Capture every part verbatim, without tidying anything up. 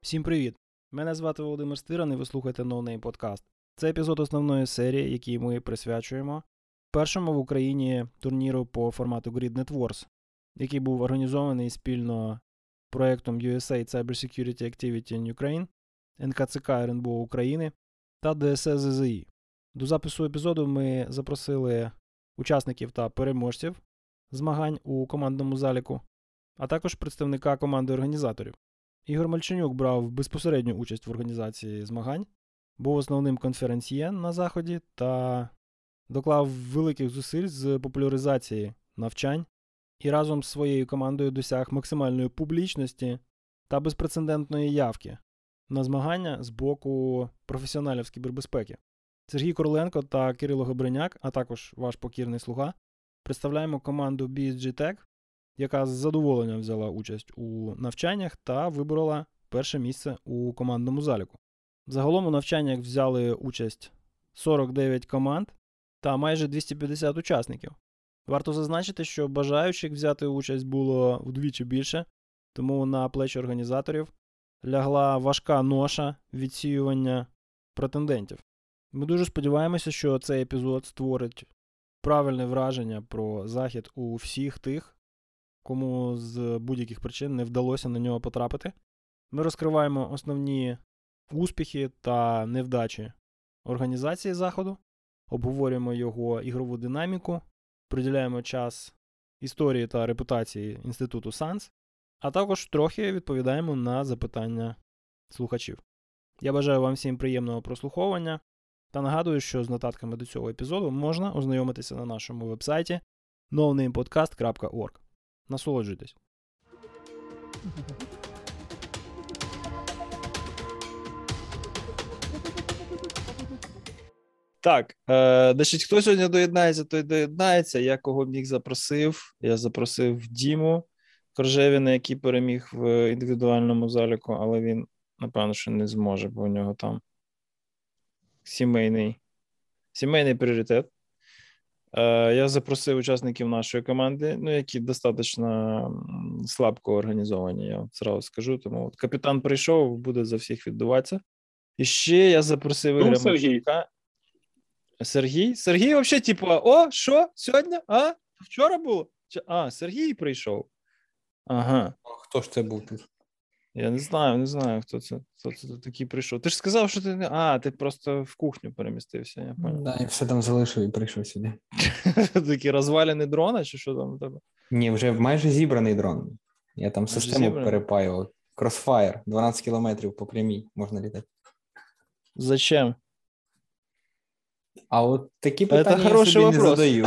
Всім привіт! Мене звати Володимир Стиран і ви слухаєте No Name Podcast. Це епізод основної серії, який ми присвячуємо першому в Україні турніру по формату Grid Netwars, який був організований спільно проєктом ю ес ей ай ді Cyber Security Activity in Ukraine, ен ка це ка РНБУ України та ДССЗІ. До запису епізоду ми запросили учасників та переможців змагань у командному заліку, а також представника команди організаторів. Ігор Мельченюк брав безпосередню участь в організації змагань, був основним конференцієм на заході та доклав великих зусиль з популяризації навчань і разом з своєю командою досяг максимальної публічності та безпрецедентної явки на змагання з боку професіоналів з кібербезпеки. Сергій Короленко та Кирило Гобріняк, а також ваш покірний слуга, представляємо команду бі ес джі Tech, яка з задоволенням взяла участь у навчаннях та виборола перше місце у командному заліку. Загалом у навчаннях взяли участь сорок дев'ять команд та майже двісті п'ятдесят учасників. Варто зазначити, що бажаючих взяти участь було вдвічі більше, тому на плечі організаторів лягла важка ноша відсіювання претендентів. Ми дуже сподіваємося, що цей епізод створить правильне враження про захід у всіх тих, кому з будь-яких причин не вдалося на нього потрапити. Ми розкриваємо основні успіхи та невдачі організації заходу, обговорюємо його ігрову динаміку, приділяємо час історії та репутації інституту санс, а також трохи відповідаємо на запитання слухачів. Я бажаю вам всім приємного прослуховування та нагадую, що з нотатками до цього епізоду можна ознайомитися на нашому вебсайті ноунеймподкаст крапка орг. Насолоджуйтесь. Так, е, значить, хто сьогодні доєднається, той доєднається. Я кого міг запросив. Я запросив Діму Коржевіна, який переміг в індивідуальному заліку, але він, напевно, що не зможе, бо у нього там сімейний, сімейний пріоритет. Я запросив учасників нашої команди, ну, які достатньо слабко організовані, я вам зразу скажу. Тому от капітан прийшов, буде за всіх віддуватися. І ще я запросив Ігоря Мельченюка. Сергій? Сергій взагалі, типу, о, що, сьогодні, а, вчора було? А, Сергій прийшов. Ага. А хто ж це був тут? Я не знаю, не знаю, хто це, хто це такий прийшов. Ти ж сказав, що ти не... А, ти просто в кухню перемістився, я понял. Так, да, я все там залишив і прийшов сюди. Такий розвалений дрон, чи що там у тебе? Ні, вже майже зібраний дрон. Я там майже систему зібраний перепаював. Crossfire, дванадцять кілометрів по прямій можна літати. Зачем? А от такі питання я собі вопрос. не задаю.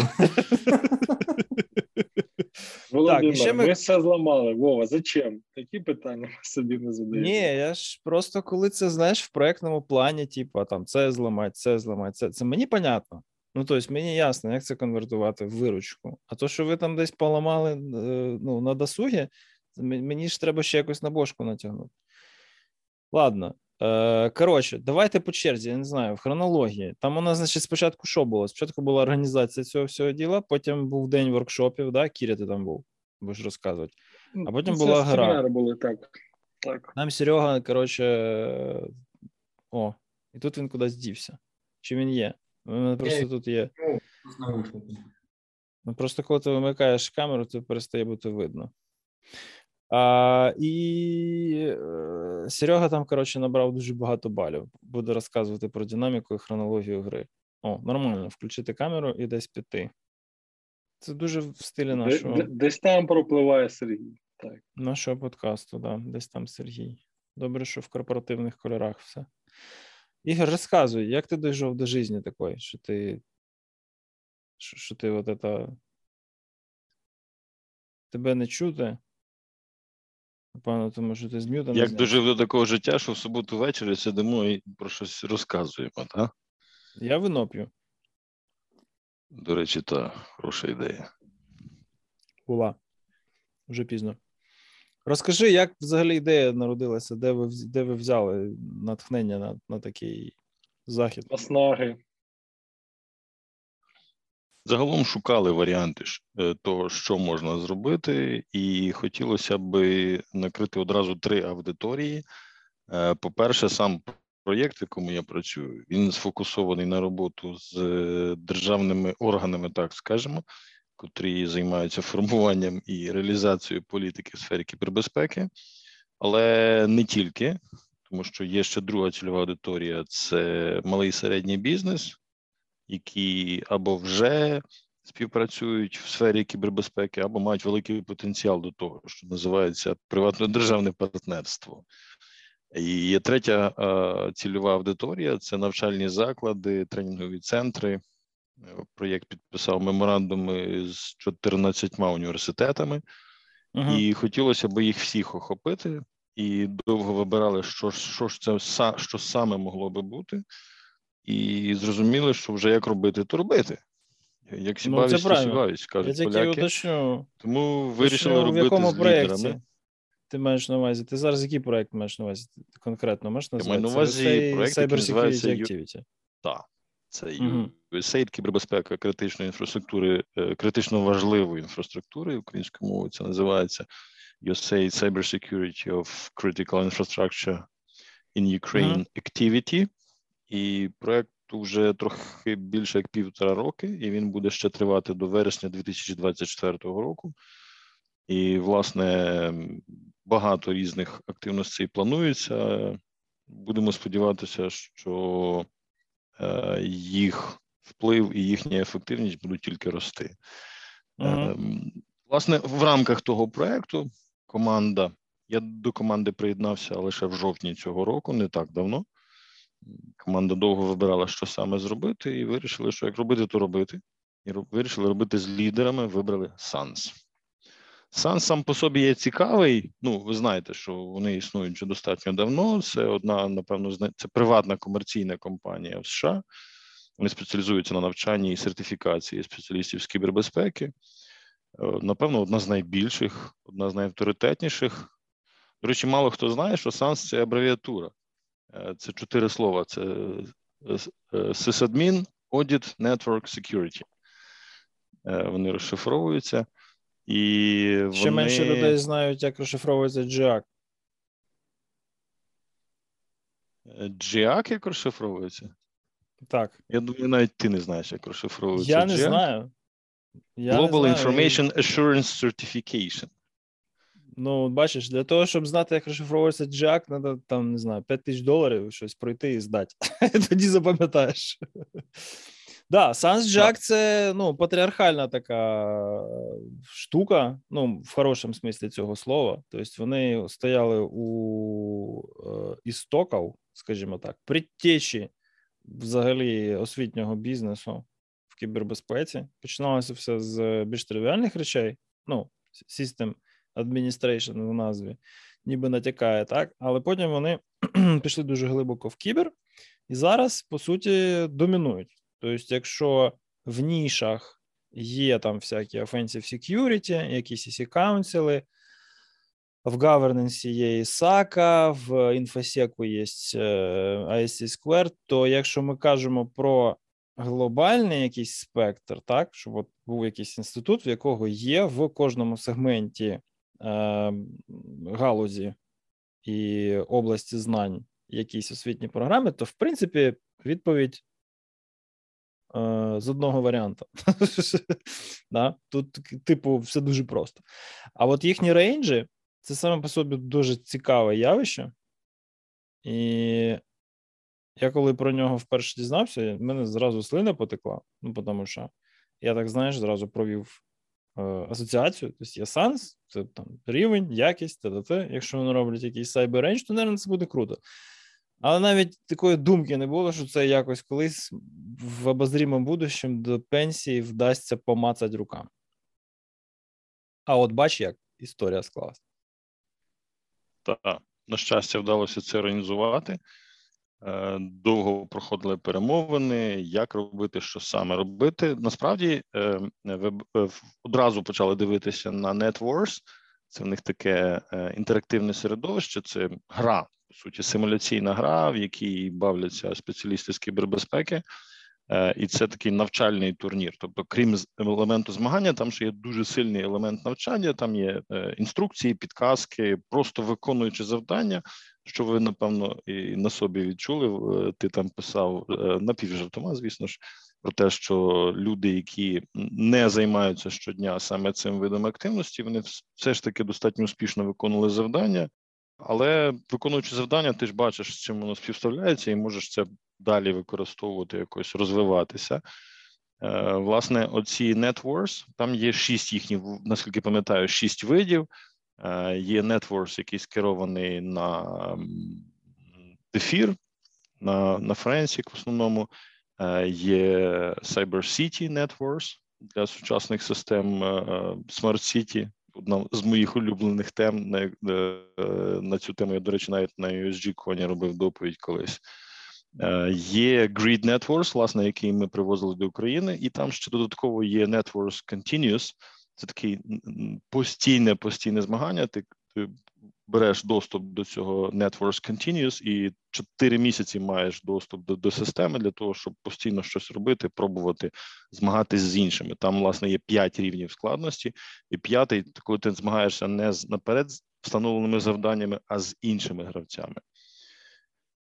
Володимир, так, ми... ми все зламали. Вова, зачем? Такі питання собі не задаємо. Ні, я ж просто, коли це, знаєш, в проєктному плані, типу, там, це зламать, це зламать, це, це мені понятно. Ну, тобто, мені ясно, як це конвертувати в виручку. А то, що ви там десь поламали, ну, на досугі, мені ж треба ще якось на бошку натягнути. Ладно. Коротше, давайте по черзі, я не знаю, в хронології. Там у нас, значить, спочатку що було? Спочатку була організація цього всього діла, потім був день воркшопів, да? Кіря, ти там був, будеш розказувати. А потім це була гра. Були, так. Так. Нам Серега, коротше, о, і тут він кудись дівся. Чи він є? Він просто я... тут є. Ну, просто коли ти вимикаєш камеру, то перестає бути видно. А, і Серега там, коротше, набрав дуже багато балів. Буде розказувати про динаміку і хронологію гри. О, нормально, включити камеру і десь піти. Це дуже в стилі нашого... Десь там пропливає Сергій. Так. Нашого подкасту, да, десь там Сергій. Добре, що в корпоративних кольорах все. Ігор, розказуй, як ти дійшов до житті такої, що ти... Що, що ти от це... Тебе не чути... Пану, тому що ти з м'ютом. Як дожив до такого життя, що в суботу ввечері сидимо і про щось розказуємо, так? Я вино п'ю. До речі, та хороша ідея. Була. Вже пізно. Розкажи, як взагалі ідея народилася? Де ви, де ви взяли натхнення на, на такий захід? Наснаги. Загалом шукали варіанти того, що можна зробити, і хотілося б накрити одразу три аудиторії. По-перше, сам проєкт, в якому я працюю, він сфокусований на роботу з державними органами, так скажемо, котрі займаються формуванням і реалізацією політики в сфері кібербезпеки, але не тільки, тому що є ще друга цільова аудиторія – це малий і середній бізнес, які або вже співпрацюють в сфері кібербезпеки, або мають великий потенціал до того, що називається приватно-державне партнерство. І є третя цільова аудиторія – це навчальні заклади, тренінгові центри. Проєкт підписав меморандуми з чотирнадцятьма університетами, uh-huh. і хотілося б їх всіх охопити, і довго вибирали, що, що, це, що саме могло би бути, і зрозуміли, що вже як робити, то робити. Як сібавість, ну, то сібавість, кажуть я поляки. Уточню, Тому вирішили уточню, робити з проєкті? Лідерами. Ти маєш на увазі, ти зараз який проєкт маєш на увазі? Ти конкретно маєш назвати? Я маю на увазі проєкт, який називається Cyber Security Activity. Так, це uh-huh. USAID, кібербезпека критичної інфраструктури, критично важливої інфраструктури, українською мовою це називається USAID Cyber Security of Critical Infrastructure in Ukraine uh-huh. Activity. І проєкту вже трохи більше як півтора роки, і він буде ще тривати до вересня дві тисячі двадцять четвертого року. І, власне, багато різних активностей планується. Будемо сподіватися, що їх вплив і їхня ефективність будуть тільки рости. Uh-huh. Власне, в рамках того проєкту команда, я до команди приєднався лише в жовтні цього року, не так давно. Команда довго вибирала, що саме зробити, і вирішили, що як робити, то робити. І вирішили робити з лідерами, вибрали санс. санс сам по собі є цікавий. Ну, ви знаєте, що вони існують вже достатньо давно. Це одна, напевно, це приватна комерційна компанія в США. Вони спеціалізуються на навчанні і сертифікації спеціалістів з кібербезпеки. Напевно, одна з найбільших, одна з найавторитетніших. До речі, мало хто знає, що санс – це абревіатура. Це чотири слова. Це Sysadmin, Audit, Network, Security. Вони розшифровуються. І вони... Ще менше людей знають, як розшифровується джі ей сі. джі ей сі як розшифровується? Так. Я думаю, навіть ти не знаєш, як розшифровується джі ей сі. Я не знаю. Я Global не знаю. Information Assurance Certification. Ну, бачиш, для того, щоб знати, як розшифровується джі ей сі, треба, там, не знаю, п'ять тисяч доларів щось пройти і здати. Тоді запам'ятаєш. Да, санс джі ей сі – це, ну, патріархальна така штука, ну, в хорошому смислі цього слова. Тобто вони стояли у істоків, скажімо так, предтечі взагалі освітнього бізнесу в кібербезпеці. Починалося все з більш тривіальних речей, ну, System Administration в назві ніби натякає, так? Але потім вони пішли дуже глибоко в кібер і зараз, по суті, домінують. Тобто, якщо в нішах є там всякі offensive security, якісь сі сі-каунсели, в governance є ІСАК, в InfoSec є ай ес сі-сквер, то якщо ми кажемо про глобальний якийсь спектр, так, щоб от був якийсь інститут, в якого є в кожному сегменті е, галузі і області знань якісь освітні програми, то, в принципі, відповідь з одного варіанта. Да? Тут, типу, все дуже просто. А от їхні рейнджі, це саме по собі дуже цікаве явище. І я коли про нього вперше дізнався, в мене зразу слина потекла, ну, тому що я, так знаєш, зразу провів е, асоціацію, тобто є санс, це там рівень, якість, ТТТ. Якщо вони роблять якийсь Cyber Range, то, мабуть, це буде круто. Але навіть такої думки не було, що це якось колись в обозрімому будущем до пенсії вдасться помацати руками. А от бач, як історія склалась. Так, на щастя, вдалося це організувати. Довго проходили перемовини, як робити, що саме робити. Насправді, одразу почали дивитися на NetWars. Це в них таке інтерактивне середовище, це гра. В суті, симуляційна гра, в якій бавляться спеціалісти з кібербезпеки, І це такий навчальний турнір. Тобто, крім елементу змагання, там ще є дуже сильний елемент навчання, там є інструкції, підказки, просто виконуючи завдання, що ви, напевно, і на собі відчули. Ти там писав напівжартома, звісно ж, про те, що люди, які не займаються щодня саме цим видом активності, вони все ж таки достатньо успішно виконували завдання. Але виконуючи завдання, ти ж бачиш, з чим воно співставляється, і можеш це далі використовувати, якось розвиватися. Е, власне, оці NetWars, там є шість їхніх, наскільки пам'ятаю, шість видів. Е, є NetWars, який скерований на ефір, на, на Френсік в основному. Е, є Cyber City NetWars для сучасних систем, е, Smart City. Одна з моїх улюблених тем, на, на цю тему я, до речі, навіть на ю ес джі-коні робив доповідь колись. Є Grid Netwars, власне, який ми привозили до України, і там ще додатково є NetWars Continuous. Це таке постійне-постійне змагання. Ти, ти береш доступ до цього NetWars Continuous і чотири місяці маєш доступ до, до системи для того, щоб постійно щось робити, пробувати, змагатись з іншими. Там, власне, є п'ять рівнів складності, і п'ятий, коли ти змагаєшся не з наперед встановленими завданнями, а з іншими гравцями.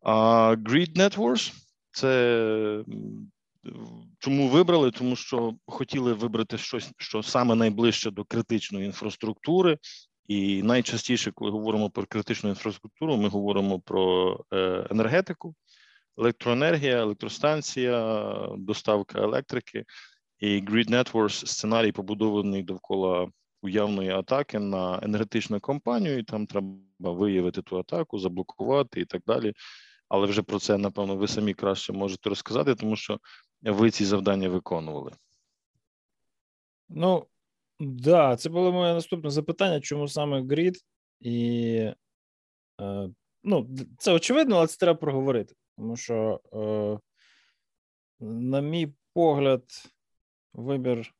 А Grid Netwars – це чому вибрали? Тому що хотіли вибрати щось, що саме найближче до критичної інфраструктури. І найчастіше, коли говоримо про критичну інфраструктуру, ми говоримо про енергетику, електроенергія, електростанція, доставка електрики. І Grid Netwars сценарій побудований довкола уявної атаки на енергетичну компанію, і там треба виявити ту атаку, заблокувати і так далі. Але вже про це, напевно, ви самі краще можете розказати, тому що ви ці завдання виконували. Ну, так, да, це було моє наступне запитання, чому саме Grid, і е, ну, це очевидно, але це треба проговорити, тому що, е, на мій погляд, вибір,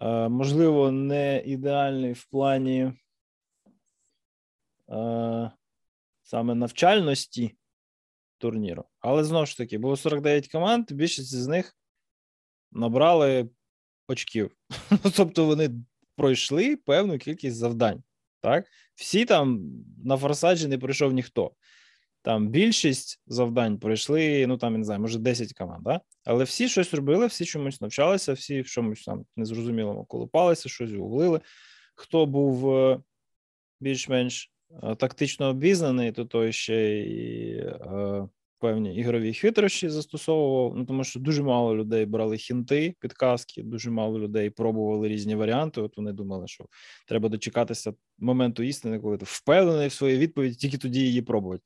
е, можливо, не ідеальний в плані е, саме навчальності турніру, але знову ж таки, було сорок дев'ять команд, більшість з них набрали очків. Тобто вони пройшли певну кількість завдань, так? Всі там на форсажі не пройшов ніхто. Там більшість завдань пройшли, ну там, я не знаю, може десять команд, да? Але всі щось робили, всі чомусь навчалися, всі в чомусь там незрозумілому колупалися, щось гуглили. Хто був більш-менш тактично обізнаний, то той ще і е, певні ігрові хитрощі застосовував, ну, тому що дуже мало людей брали хінти, підказки, дуже мало людей пробували різні варіанти. От вони думали, що треба дочекатися моменту істини, коли ти впевнений в своїй відповіді, тільки тоді її пробувати.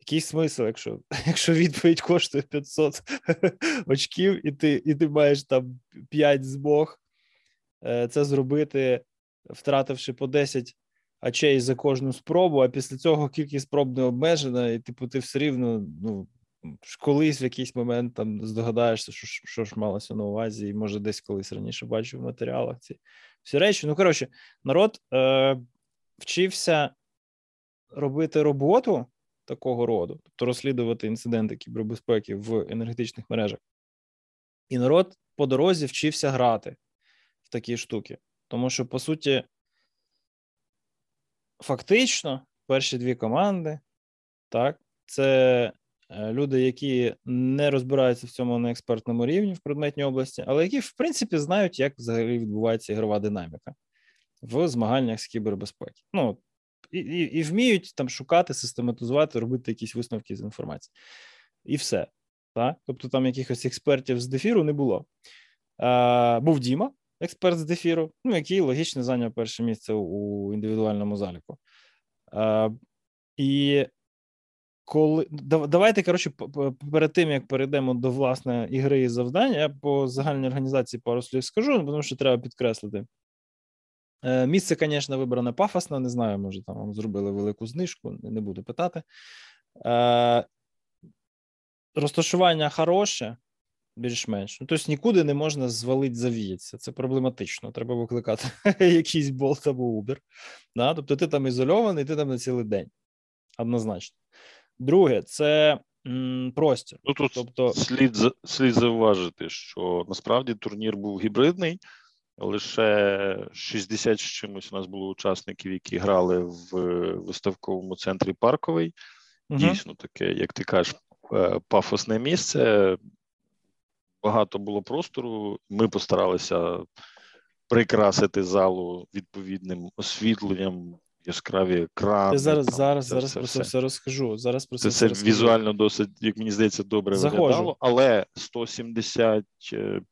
Який смисл, якщо, якщо відповідь коштує п'ятсот очків, і ти, і ти маєш там п'ять змог це зробити, втративши по десять очей за кожну спробу, а після цього кількість спроб не обмежена, і типу ти все рівно, ну, колись в якийсь момент там здогадаєшся, що, що ж малося на увазі, і може десь колись раніше бачив в матеріалах ці всі речі. Ну, коротше, народ е- вчився робити роботу такого роду, тобто розслідувати інциденти кібербезпеки в енергетичних мережах, і народ по дорозі вчився грати в такі штуки, тому що, по суті, фактично, перші дві команди, так, це люди, які не розбираються в цьому на експертному рівні в предметній області, але які, в принципі, знають, як взагалі відбувається ігрова динаміка в змаганнях з кібербезпеки. Ну, і, і, і вміють там шукати, систематизувати, робити якісь висновки з інформації. І все. Так? Тобто там якихось експертів з дефіру не було. А, був Діма, експерт з дефіру, ну, який логічно зайняв перше місце у індивідуальному заліку. Е, і коли... Давайте, коротше, перед тим, як перейдемо до, власне, ігри і завдань, я по загальній організації пару слів скажу, тому що треба підкреслити. Е, місце, звісно, вибране пафосно, не знаю, може, там вам зробили велику знижку, не буду питати. Е, розташування хороше, більш-менш. Ну, тобто нікуди не можна звалити завіятися. Це проблематично. Треба викликати якийсь Bolt або Uber. Да? Тобто ти там ізольований, ти там на цілий день. Однозначно. Друге, це м, простір. Ну, тут тобто... слід, слід зауважити, що насправді турнір був гібридний, лише шістдесят з чимось у нас було учасників, які грали в виставковому центрі Парковий. Угу. Дійсно таке, як ти кажеш, пафосне місце. Багато було простору, ми постаралися прикрасити залу відповідним освітленням, яскраві екрани. Я зараз, там, зараз, це, зараз це, про це все розкажу. Зараз про це, це, це розкажу. Візуально досить, як мені здається, добре Захожу. Виглядало, але сто сімдесят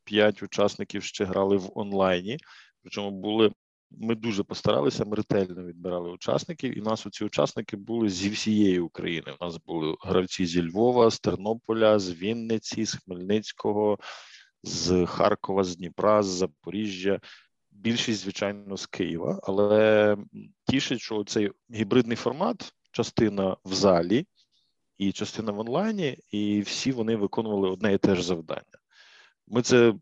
п'ять учасників ще грали в онлайні, причому були, ми дуже постаралися, ми ретельно відбирали учасників, і в нас оці учасники були зі всієї України. У нас були гравці зі Львова, з Тернополя, з Вінниці, з Хмельницького, з Харкова, з Дніпра, з Запоріжжя. Більшість, звичайно, з Києва, але тішить, що цей гібридний формат, частина в залі і частина в онлайні, і всі вони виконували одне і те ж завдання. Ми це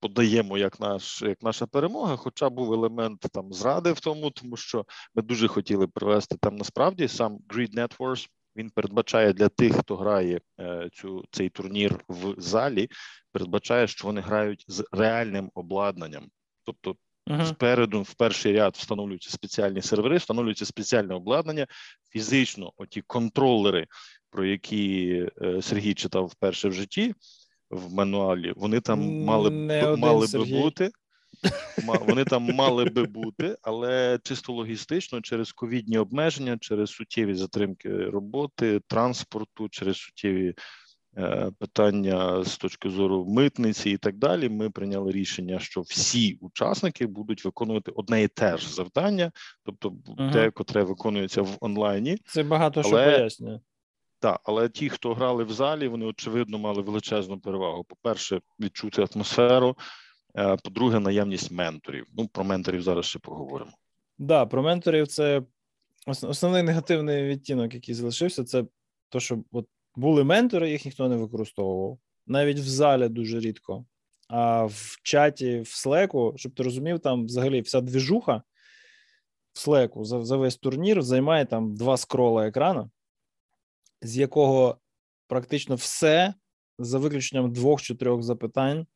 подаємо як наш, як наша перемога, хоча був елемент там зради в тому, тому що ми дуже хотіли привести там насправді сам Grid Netwars, він передбачає для тих, хто грає цю, цей турнір в залі, передбачає, що вони грають з реальним обладнанням. Тобто Uh-huh. спереду, в перший ряд встановлюються спеціальні сервери, встановлюється спеціальне обладнання, фізично оті контролери, про які Сергій читав вперше в житті, в мануалі, вони там мали, б, мали би бути, вони там мали би бути, але чисто логістично, через ковідні обмеження, через суттєві затримки роботи, транспорту, через суттєві питання з точки зору митниці і так далі, ми прийняли рішення, що всі учасники будуть виконувати одне і те ж завдання, тобто угу. те, котре виконується в онлайні. Це багато але, що пояснює. Так, але ті, хто грали в залі, вони, очевидно, мали величезну перевагу. По-перше, відчути атмосферу, по-друге, наявність менторів. Ну, про менторів зараз ще поговоримо. Так, да, про менторів це основний негативний відтінок, який залишився, це то, що от були ментори, їх ніхто не використовував. Навіть в залі дуже рідко. А в чаті, в Slack, щоб ти розумів, там взагалі вся двіжуха в Slack за, за весь турнір займає там два скрола екрана, з якого практично все, за виключенням двох чи трьох запитань,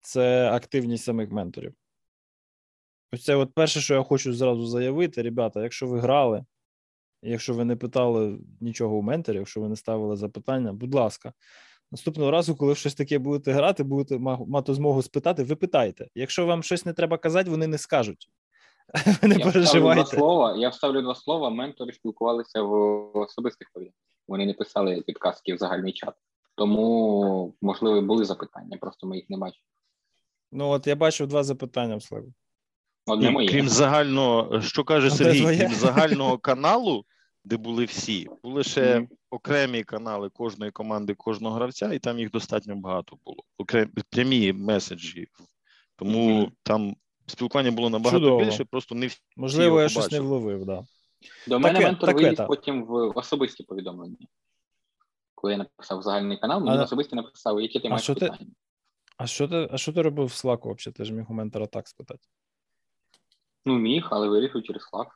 це активність самих менторів. Ось це от перше, що я хочу зразу заявити, ребята, якщо ви грали, якщо ви не питали нічого у менторів, якщо ви не ставили запитання, будь ласка, наступного разу, коли щось таке будете грати, будете мати змогу спитати, ви питайте. Якщо вам щось не треба казати, вони не скажуть. Ви не я переживайте. Вставлю слова, я вставлю два слова, ментори спілкувалися в особистих повідомленнях. Вони не писали підказки в загальний чат. Тому, можливо, були запитання, просто ми їх не бачимо. Ну от я бачив два запитання в слові. І, крім загального, що каже а Сергій, крім загального каналу, де були всі, були ще mm. окремі канали кожної команди, кожного гравця, і там їх достатньо багато було. Окремі, прямі меседжі. Тому mm. там спілкування було набагато Чудово. більше, просто не всі Можливо, я побачили. щось не вловив, да. До так. До мене ментор виліз потім в особисті повідомлення. Коли я написав загальний канал, мені а... особисто написав, які ти маєш питання. Ти... А, що ти... а що ти робив в Slack взагалі? Ти ж міг у ментора так спитати. Ну, міг, але вирішив через Slack.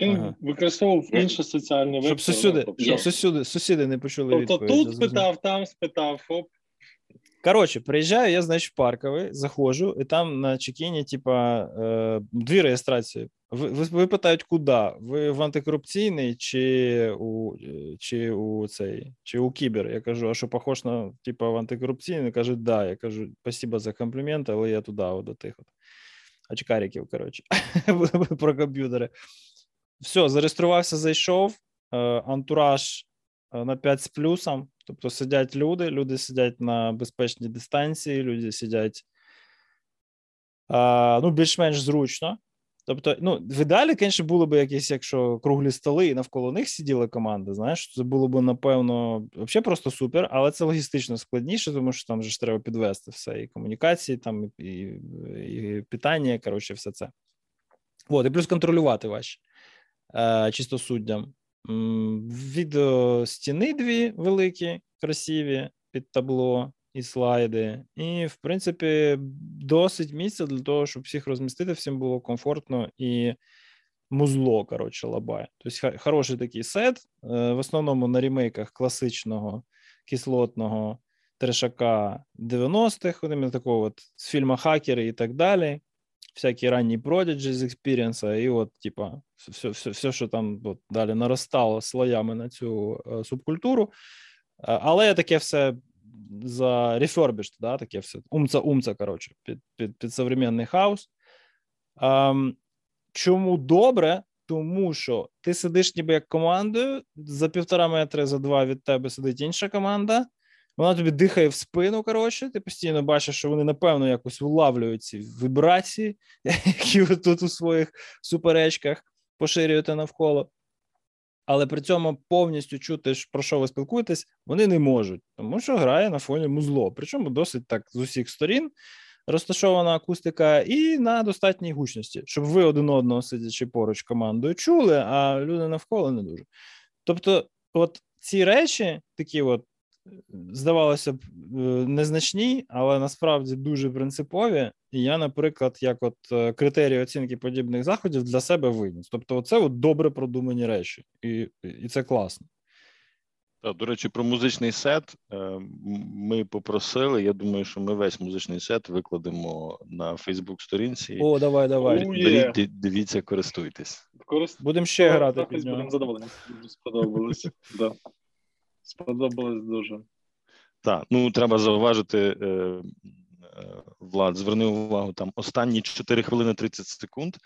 Він ага. використовував інші соціальні веб. Щоб сусіди, щоб сусіди, сусіди не почули відповідь. Тобто тут спитав, там спитав, оп. Коротше, приїжджаю я, значить, в Парковий, заходжу, і там на чекіні, типа, дві реєстрації. Ви, ви, ви питають, куди? Ви в антикорупційний чи у, чи у цей, чи у кібер? Я кажу, а що, похож на, типа, в антикорупційний? Кажуть, да. Я кажу, спасибо за комплімент, але я туди, от до тих от. Очкариків, коротше, про комп'ютери. Все, зареєструвався, зайшов, антураж на п'ять з плюсом, тобто сидять люди, люди сидять на безпечній дистанції, люди сидять, ну, більш-менш зручно. Тобто, ну, в ідеалі, звісно, було б якісь, якщо круглі столи, і навколо них сиділа команда, знаєш, це було б, напевно, взагалі просто супер, але це логістично складніше, тому що там же ж треба підвести все, і комунікації, там, і, і питання, коротше, все це. От, і плюс контролювати важче, чисто суддям. Відео стіни дві великі, красиві, під табло. І слайди, і, в принципі, досить місця для того, щоб всіх розмістити, всім було комфортно і музло, коротше, лабає. Тобто, хороший такий сет, в основному на ремейках класичного кислотного трешака дев'яностих, вони такого от, з фільму «Хакери» і так далі, всякі ранні продіджі з експірієнса, і от, типа, все, все, все, що там от, далі наростало слоями на цю е, субкультуру. Але таке все за рефербішт, да, таке все умца-умца, коротше, під, під, під современний хаус. Ем, чому добре? Тому що ти сидиш ніби як командою, за півтора метри, за два від тебе сидить інша команда, вона тобі дихає в спину, коротше, ти постійно бачиш, що вони, напевно, якось вловлюють ці вібрації, які ви тут у своїх суперечках поширюєте навколо. Але при цьому повністю чути, про що ви спілкуєтесь, вони не можуть, тому що грає на фоні музло. Причому досить так з усіх сторін розташована акустика і на достатній гучності, щоб ви один одного, сидячи поруч командою, чули, а люди навколо не дуже. Тобто, от ці речі, такі от, здавалося б, незначні, але насправді дуже принципові. І я, наприклад, як от критерії оцінки подібних заходів для себе виніс. Тобто це от добре продумані речі, і, і це класно. Так, до речі, про музичний сет ми попросили, я думаю, що ми весь музичний сет викладемо на Фейсбук-сторінці. О, давай, давай. Беріть, дивіться, користуйтесь. Корист... Будемо ще О, грати під нього. Будемо задоволені. Сподобалося, так. Сподобалось дуже. Так, ну треба зауважити, Влад, зверни увагу, там останні чотири хвилини тридцять секунд.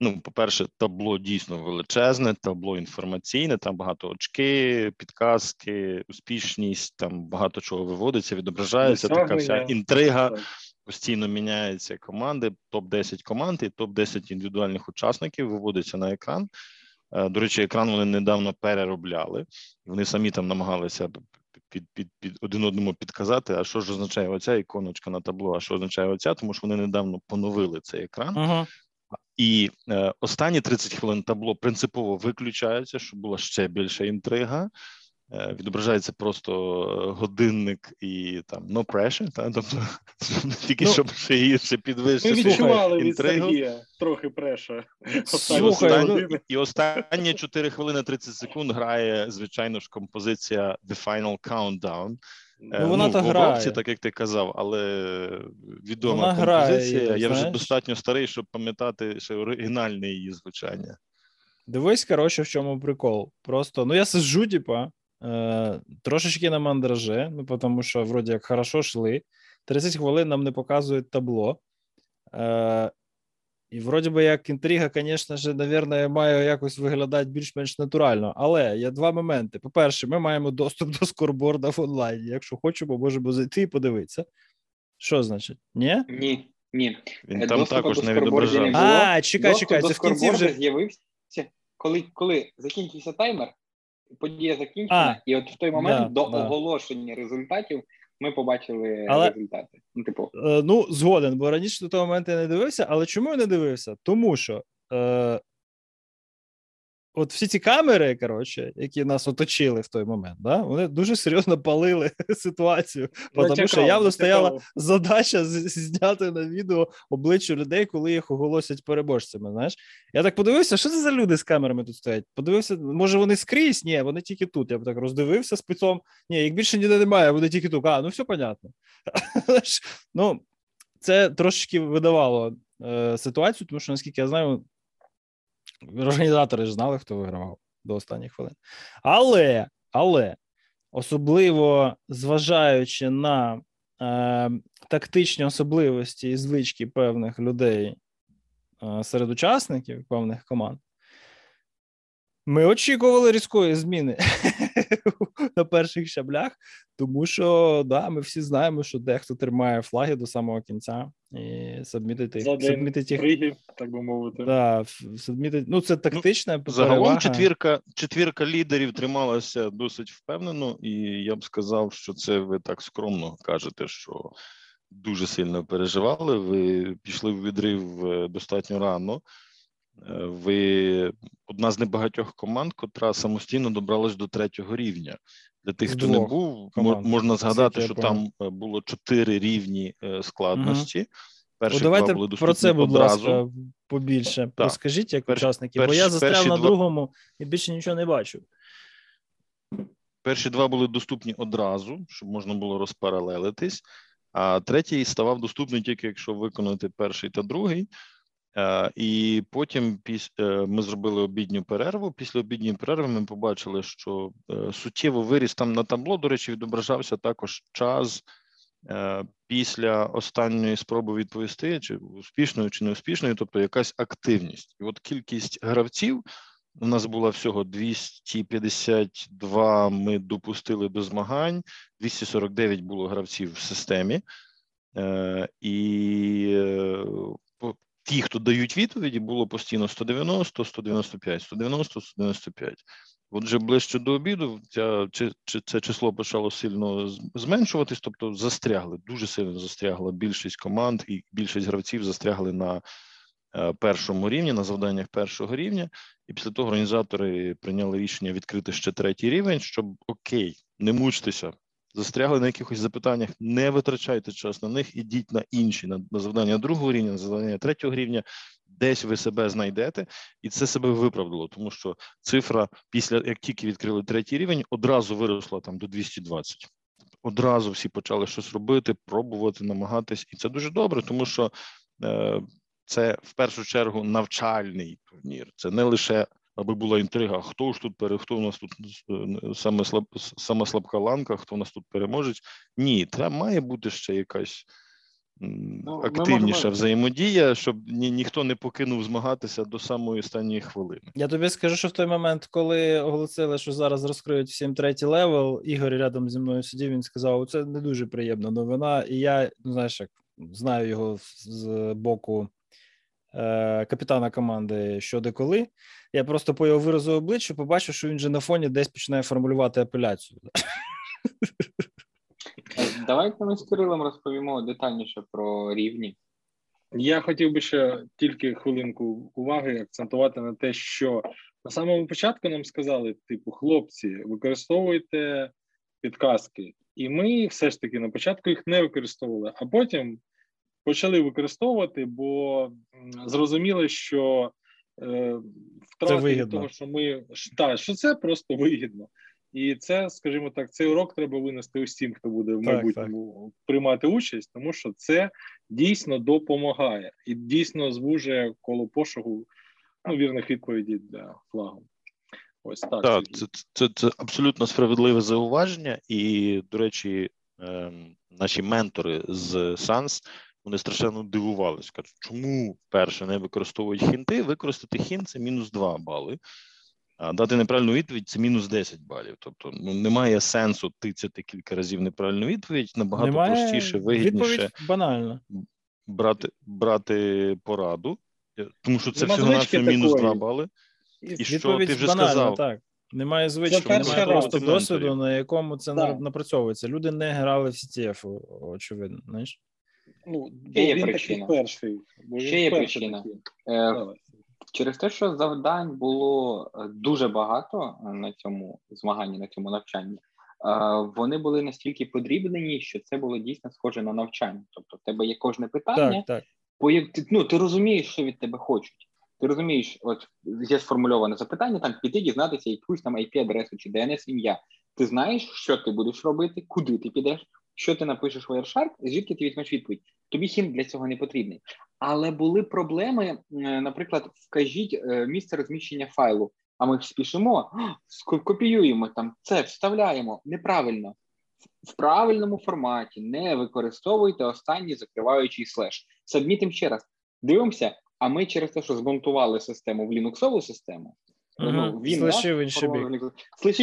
Ну, по-перше, табло дійсно величезне, табло інформаційне, там багато очки, підказки, успішність, там багато чого виводиться, відображається, ну, така вся інтрига, так. Постійно міняються команди, топ десять команд і топ десять індивідуальних учасників виводиться на екран. До речі, екран вони недавно переробляли. Вони самі там намагалися під, під, під один одному підказати, а що ж означає оця іконочка на табло, а що означає оця, тому що вони недавно поновили цей екран. Ага. І е, останні тридцять хвилин табло принципово виключається, щоб була ще більша інтрига. Е, відображається просто годинник і там no pressure, та? Тобто тільки, ну, щоб ще гірше підвищити інтригу. Ми відчували від Сергія трохи pressure. Слухай, і останні чотири хвилини тридцять секунд грає, звичайно ж, композиція The Final Countdown. Ну, ну, вона ну, та грає. Так, як ти казав, але відома вона композиція. Грає, я вже знаєш? достатньо старий, щоб пам'ятати ще оригінальне її звучання. Дивись, коротше, в чому прикол. Просто, ну я сиджу, типа, е, трошечки на мандраже, ну, тому що, вроді, як хорошо йшли. тридцять хвилин нам не показують табло. Е, і, вроді би, як інтрига, звісно ж, мабуть, має якось виглядати більш-менш натурально. Але є два моменти. По-перше, ми маємо доступ до скорборда в онлайні. Якщо хочемо, можемо зайти і подивитися. Що значить? Ні? Ні. Ні. Він там також не відображав. Не а, чекай, доступ чекай. Це в кінці вже з'явився. Коли, коли закінчився таймер, подія закінчена, а, і от в той момент да, до да. оголошення результатів ми побачили але, результати. Ну, типу. Е, ну, згоден, бо раніше до того моменту я не дивився, але чому я не дивився? Тому що е, от всі ці камери, коротше, які нас оточили в той момент, да, вони дуже серйозно палили ситуацію, тому чекав, що явно чекав. стояла задача зняти на відео обличчя людей, коли їх оголосять переможцями, знаєш. Я так подивився, що це за люди з камерами тут стоять? Подивився, може вони скрізь? Ні, вони тільки тут. Я б так роздивився спецом. Ні, їх більше ніде немає, вони тільки тут. А, ну все понятно. Ну, це трошечки видавало ситуацію, тому що, наскільки я знаю, організатори ж знали, хто вигравав до останніх хвилин. Але, але особливо зважаючи на е, тактичні особливості і звички певних людей е, серед учасників певних команд, ми очікували різкої зміни на перших щаблях, тому що, да, ми всі знаємо, що дехто тримає флаги до самого кінця і сабмітити їх. Пригів, так би мовити. Да, сабмітити, ну, це тактична ну, перевага. Загалом четвірка, четвірка лідерів трималася досить впевнено, і я б сказав, що це ви так скромно кажете, що дуже сильно переживали, ви пішли в відрив достатньо рано. Ви одна з небагатьох команд, котра самостійно добралась до третього рівня. Для тих, хто не був, команд. можна згадати, що там було чотири рівні складності. Угу. Перші О, давайте два були доступні про це, будь одразу. ласка, побільше. Так. Розкажіть, як перш, учасники, перш, бо я застряв на два... другому і більше нічого не бачу. Перші два були доступні одразу, щоб можна було розпаралелитись, а третій ставав доступний тільки, якщо виконати перший та другий. І потім ми зробили обідню перерву. Після обідньої перерви ми побачили, що суттєво виріс там на табло, до речі, відображався також час після останньої спроби відповісти, чи успішною, чи неуспішною, тобто якась активність. І от кількість гравців, у нас була всього двісті п'ятдесят два, ми допустили до змагань, двісті сорок дев'ять було гравців в системі, і ті, хто дають відповіді, було постійно сто дев'яносто, сто дев'яносто п'ять, сто дев'яносто, сто дев'яносто п'ять. Отже, ближче до обіду ця, чи, чи це число почало сильно зменшуватись, тобто застрягли, дуже сильно застрягла більшість команд і більшість гравців застрягли на першому рівні, на завданнях першого рівня. І після того організатори прийняли рішення відкрити ще третій рівень, щоб, окей, не мучтеся, застрягли на якихось запитаннях, не витрачайте час на них, ідіть на інші, на, на завдання другого рівня, на завдання третього рівня, десь ви себе знайдете, і це себе виправдало, тому що цифра, після як тільки відкрили третій рівень, одразу виросла там до двісті двадцять. Одразу всі почали щось робити, пробувати, намагатись, і це дуже добре, тому що е, це в першу чергу навчальний турнір, це не лише аби була інтрига, хто ж тут пере, хто у нас тут саме слаб, сама слабка ланка, хто у нас тут переможець. Ні, треба має бути ще якась ну, активніша можемо... взаємодія, щоб ні, ніхто не покинув змагатися до самої останньої хвилини. Я тобі скажу, що в той момент, коли оголосили, що зараз розкриють всім третій левел, Ігор рядом зі мною сидів, він сказав, це не дуже приємна новина, і я, ну, знаєш, як знаю його з боку капітана команди що де коли, я просто по його виразу обличчя побачив, що він же на фоні десь починає формулювати апеляцію. Давайте ми з Кирилом розповімо детальніше про рівні. Я хотів би ще тільки хвилинку уваги акцентувати на те, що на самому початку нам сказали, типу, хлопці, використовуйте підказки. І ми все ж таки на початку їх не використовували, а потім почали використовувати, бо зрозуміли, що е, втрати того, що ми та, що це просто вигідно. І це, скажімо так, цей урок треба винести усім, хто буде в майбутньому так, так. приймати участь, тому що це дійсно допомагає і дійсно звужує коло пошуку ну, вірних відповідей для флагу. Ось так. Так, це, це, це абсолютно справедливе зауваження. І, до речі, е, наші ментори з SANS вони страшенно дивувались, кажуть, чому перше не використовують хінти, використати хінт – це мінус два бали, а дати неправильну відповідь – це мінус десять балів. Тобто ну, немає сенсу тицяти кілька разів неправильну відповідь, набагато немає простіше, вигідніше банально. Брати, брати пораду, тому що це немає всього на всього мінус два бали. І, і що ти вже банально, сказав? Так. Немає звички, немає просто досвіду, на якому це да. напрацьовується. Люди не грали в сі ті еф, очевидно, знаєш? Ну, бо ще є причина. Перший, бо ще є причина. Е, через те, що завдань було дуже багато на цьому змаганні, на цьому навчанні, е, вони були настільки подрібнені, що це було дійсно схоже на навчання. Тобто в тебе є кожне питання, так, так. Ну, ти розумієш, що від тебе хочуть. Ти розумієш, от є сформульоване запитання, там піти дізнатися якусь там ай пі-адресу чи ді ен ес-ім'я. Ти знаєш, що ти будеш робити, куди ти підеш, що ти напишеш в Wireshark, звідки ти візьмеш відповідь. Тобі хінт для цього не потрібний. Але були проблеми, наприклад, вкажіть місце розміщення файлу, а ми спішимо, копіюємо там, це вставляємо неправильно. В правильному форматі не використовуйте останній закриваючий слеш. Сабмітимо ще раз. Дивимося, а ми через те, що змонтували систему в лінуксову систему, Uh-huh. Ну, він слишив в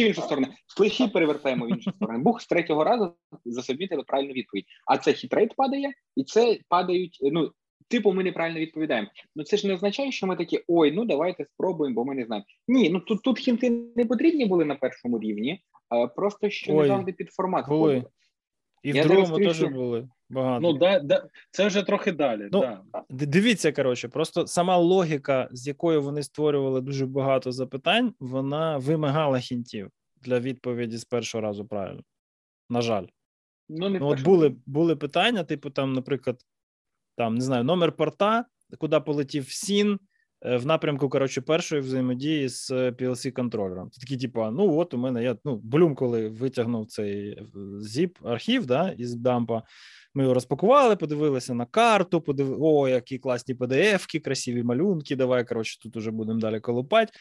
іншу сторону. Слиші перевертаємо в іншу сторону. Бух з третього разу засобітили правильну відповідь. А це хітрейт падає, і це падають, ну, типу ми неправильно відповідаємо. Ну, це ж не означає, що ми такі, ой, ну, давайте спробуємо, бо ми не знаємо. Ні, ну, тут, тут хінти не потрібні були на першому рівні, а просто ще не завжди під формат. Були. І в другому теж були. Багато. Ну, да, да, це вже трохи далі. Ну, да. Дивіться, коротше, просто сама логіка, з якою вони створювали дуже багато запитань, вона вимагала хінтів для відповіді з першого разу правильно. На жаль. Ну, не ну, от були, були питання, типу, там, наприклад, там, не знаю, номер порта, куди полетів СІН, в напрямку, коротше, першої взаємодії з пі ел сі-контролером. Це такі, типу, ну от у мене, я, ну, Блюм, коли витягнув цей зіп-архів, да, із дампа, ми його розпакували, подивилися на карту, подив... о, які класні пі ді еф-ки, красиві малюнки, давай, коротше, тут уже будемо далі колупати.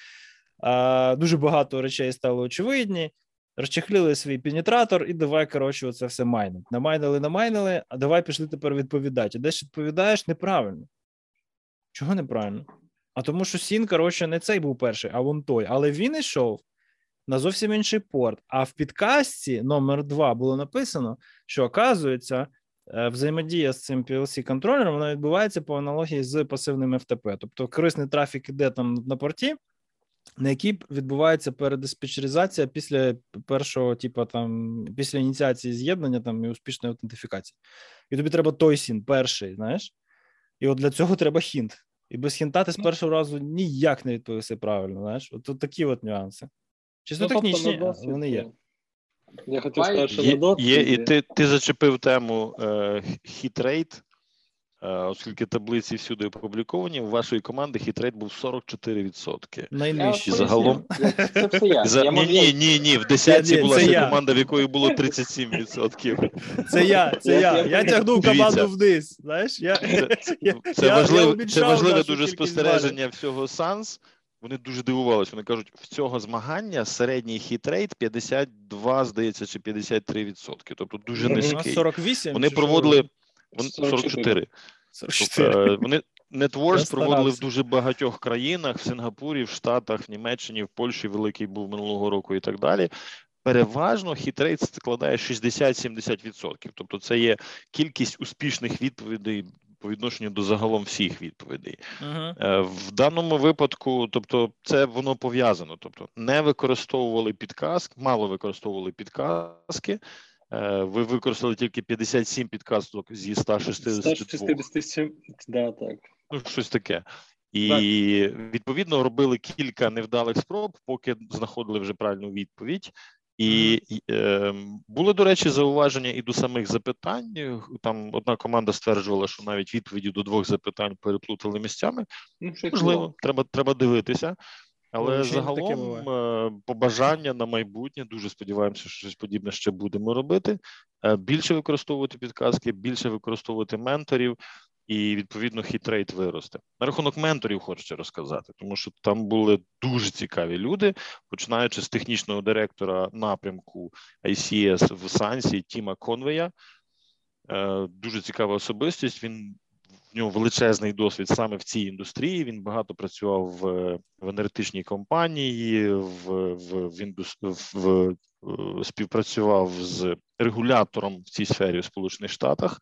А, дуже багато речей стало очевидні. Розчехлили свій пенетратор і давай, коротше, оце все майнить. Намайнили, намайнили, а давай пішли тепер відповідати. Десь відповідаєш неправильно. Чого неправильно? А тому що Сін, коротше, не цей був перший, а вон той. Але він йшов на зовсім інший порт. А в підкастці номер два було написано, що, оказується, взаємодія з цим пі ел сі-контролером, вона відбувається по аналогії з пасивним еф те пе. Тобто корисний трафік іде там на порті, на якій відбувається передиспетчеризація після першого, типу, там, після ініціації з'єднання там, і успішної аутентифікації. І тобі треба той сін, перший, знаєш? І от для цього треба хінт. І без хінта ти з першого разу ніяк не відповісти правильно, знаєш? От, от такі от нюанси. Чисто ну, технічні, тобто вони є. Я хотів сказати, що є, досвід, є, і ти, ти зачепив тему е, хітрейт, е, оскільки таблиці всюди опубліковані, у вашої команди хітрейт був сорок чотири відсотки. Найнижчий загалом. Це все я. За... я ні, можу... ні, ні, ні, в десятці це, була це ще команда, в якої було тридцять сім відсотків. Це я, це я. Я, я тягнув команду вниз, знаєш? Я... Це, це, це я, важливе, я це важливе дуже спостереження всього санс. Вони дуже дивувалися. Вони кажуть, в цього змагання середній хітрейт п'ятдесят два, здається, чи п'ятдесят три відсотки. Тобто дуже низький. сорок вісім? Вони проводили... сорок чотири. сорок чотири. Тобто, вони NetWars проводили в дуже багатьох країнах. В Сингапурі, в Штатах, в Німеччині, в Польщі великий був минулого року і так далі. Переважно хітрейт складає шістдесят-сімдесят відсотків. Тобто це є кількість успішних відповідей по відношенню до загалом всіх відповідей. Uh-huh. В даному випадку, тобто, це воно пов'язано. Тобто, не використовували підказки, мало використовували підказки. Ви використали тільки п'ятдесят сім підказок зі сто шістдесят два. сто шістдесят сім, да, так. Ну, щось таке. І, так, відповідно, робили кілька невдалих спроб, поки знаходили вже правильну відповідь. І е, були, до речі, зауваження і до самих запитань. Там одна команда стверджувала, що навіть відповіді до двох запитань переплутали місцями. Ну, можливо, треба, треба дивитися. Але ну, загалом е, побажання на майбутнє, дуже сподіваємося, що щось подібне ще будемо робити. Е, більше використовувати підказки, більше використовувати менторів. І, відповідно, хітрейт виросте. На рахунок менторів хочеться розказати, тому що там були дуже цікаві люди, починаючи з технічного директора напрямку ай сі ес в санс Тіма Конвея. Е, дуже цікава особистість. Він, в нього величезний досвід саме в цій індустрії. Він багато працював в, в енергетичній компанії, в, в, в, індус... в, в співпрацював з регулятором в цій сфері в Сполучених Штатах.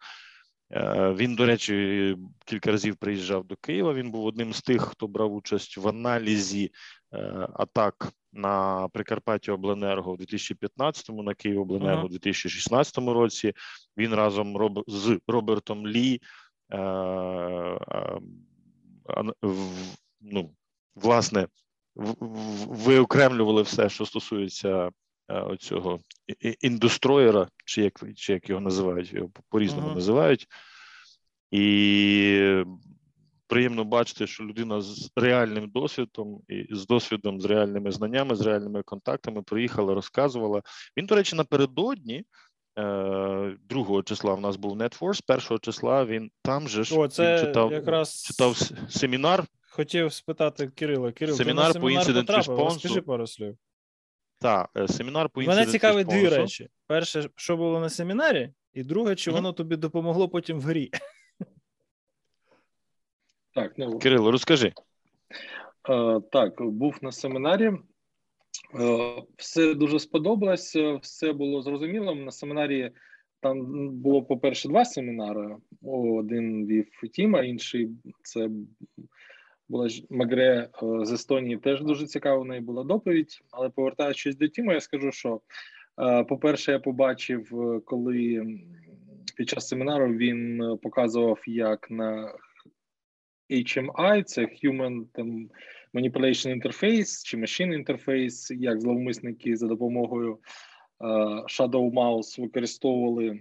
Він, до речі, кілька разів приїжджав до Києва, він був одним з тих, хто брав участь в аналізі атак на Прикарпаття Обленерго в дві тисячі п'ятнадцятому, на Київ Обленерго в дві тисячі шістнадцятому році. Він разом роб... з Робертом Лі, е... ну, власне, виокремлювали все, що стосується оцього індустроєра, чи як, чи як його називають, його по-різному uh-huh. називають. І приємно бачити, що людина з реальним досвідом, і з досвідом, з реальними знаннями, з реальними контактами приїхала, розказувала. Він, до речі, напередодні другого числа в нас був NetWars, першого числа він там же ж О, це читав, якраз... читав семінар. Хотів спитати Кирила. Кирил, семінар ти на семінар по інцидент-респонсу. Розкажи пару слів. Так, семінар по інциденту. Мене цікаві дві речі. Перше, що було на семінарі, і друге, чи mm-hmm. воно тобі допомогло потім в грі. Так, ну, Кирило, розкажи. Е, так, був на семінарі. Е, все дуже сподобалось, все було зрозуміло. На семінарі там було, по-перше, два семінари. Один вів Тіма, інший це... Була ж Магре з Естонії, теж дуже цікава в неї була доповідь, але повертаючись до Тіма, я скажу, що, по-перше, я побачив, коли під час семінару він показував, як на ейч ем ай, це Human там, Manipulation Interface, чи Machine Interface, як зловмисники за допомогою Shadow Mouse використовували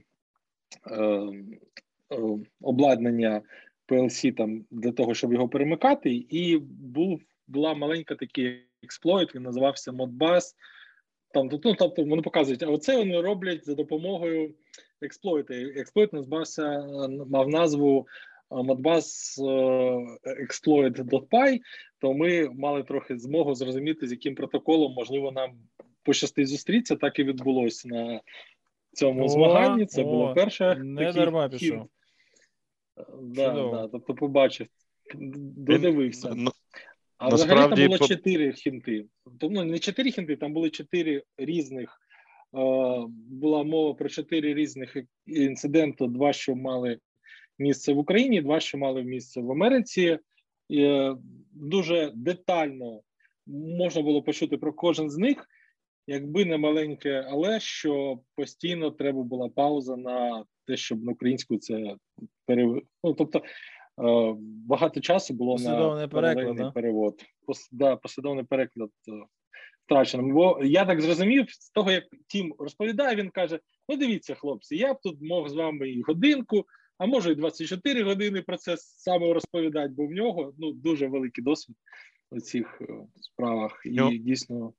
обладнання пі ел сі там для того, щоб його перемикати, і був була маленька такий експлойт, він називався Modbus. Там, ну, тобто вони показують, а оце вони роблять за допомогою експлойта. Експлойт називався, мав назву Modbus exploit.py, то ми мали трохи змогу зрозуміти, з яким протоколом, можливо, нам пощастить зустрітися. Так і відбулося на цьому о, змаганні. Це о, було перше. Не дарма пішов. Да, да, тобто побачив, додивився. Він, а взагалі там було по... чотири хінти. Тобто, ну, не чотири хінти, там були чотири різних, е, була мова про чотири різних інциденти, два, що мали місце в Україні, два, що мали місце в Америці. Е, дуже детально можна було почути про кожен з них, якби не маленьке, але що постійно треба була пауза на те, щоб на українську це перев... Ну, тобто, багато часу було на переклад, перевод. Пос, да, послідовний переклад втрачено. Бо я так зрозумів, з того, як Тім розповідає, він каже, ну дивіться, хлопці, я б тут мог з вами і годинку, а може і двадцять чотири години про це саме розповідати, бо в нього ну, дуже великий досвід у цих справах. І Йо. дійсно...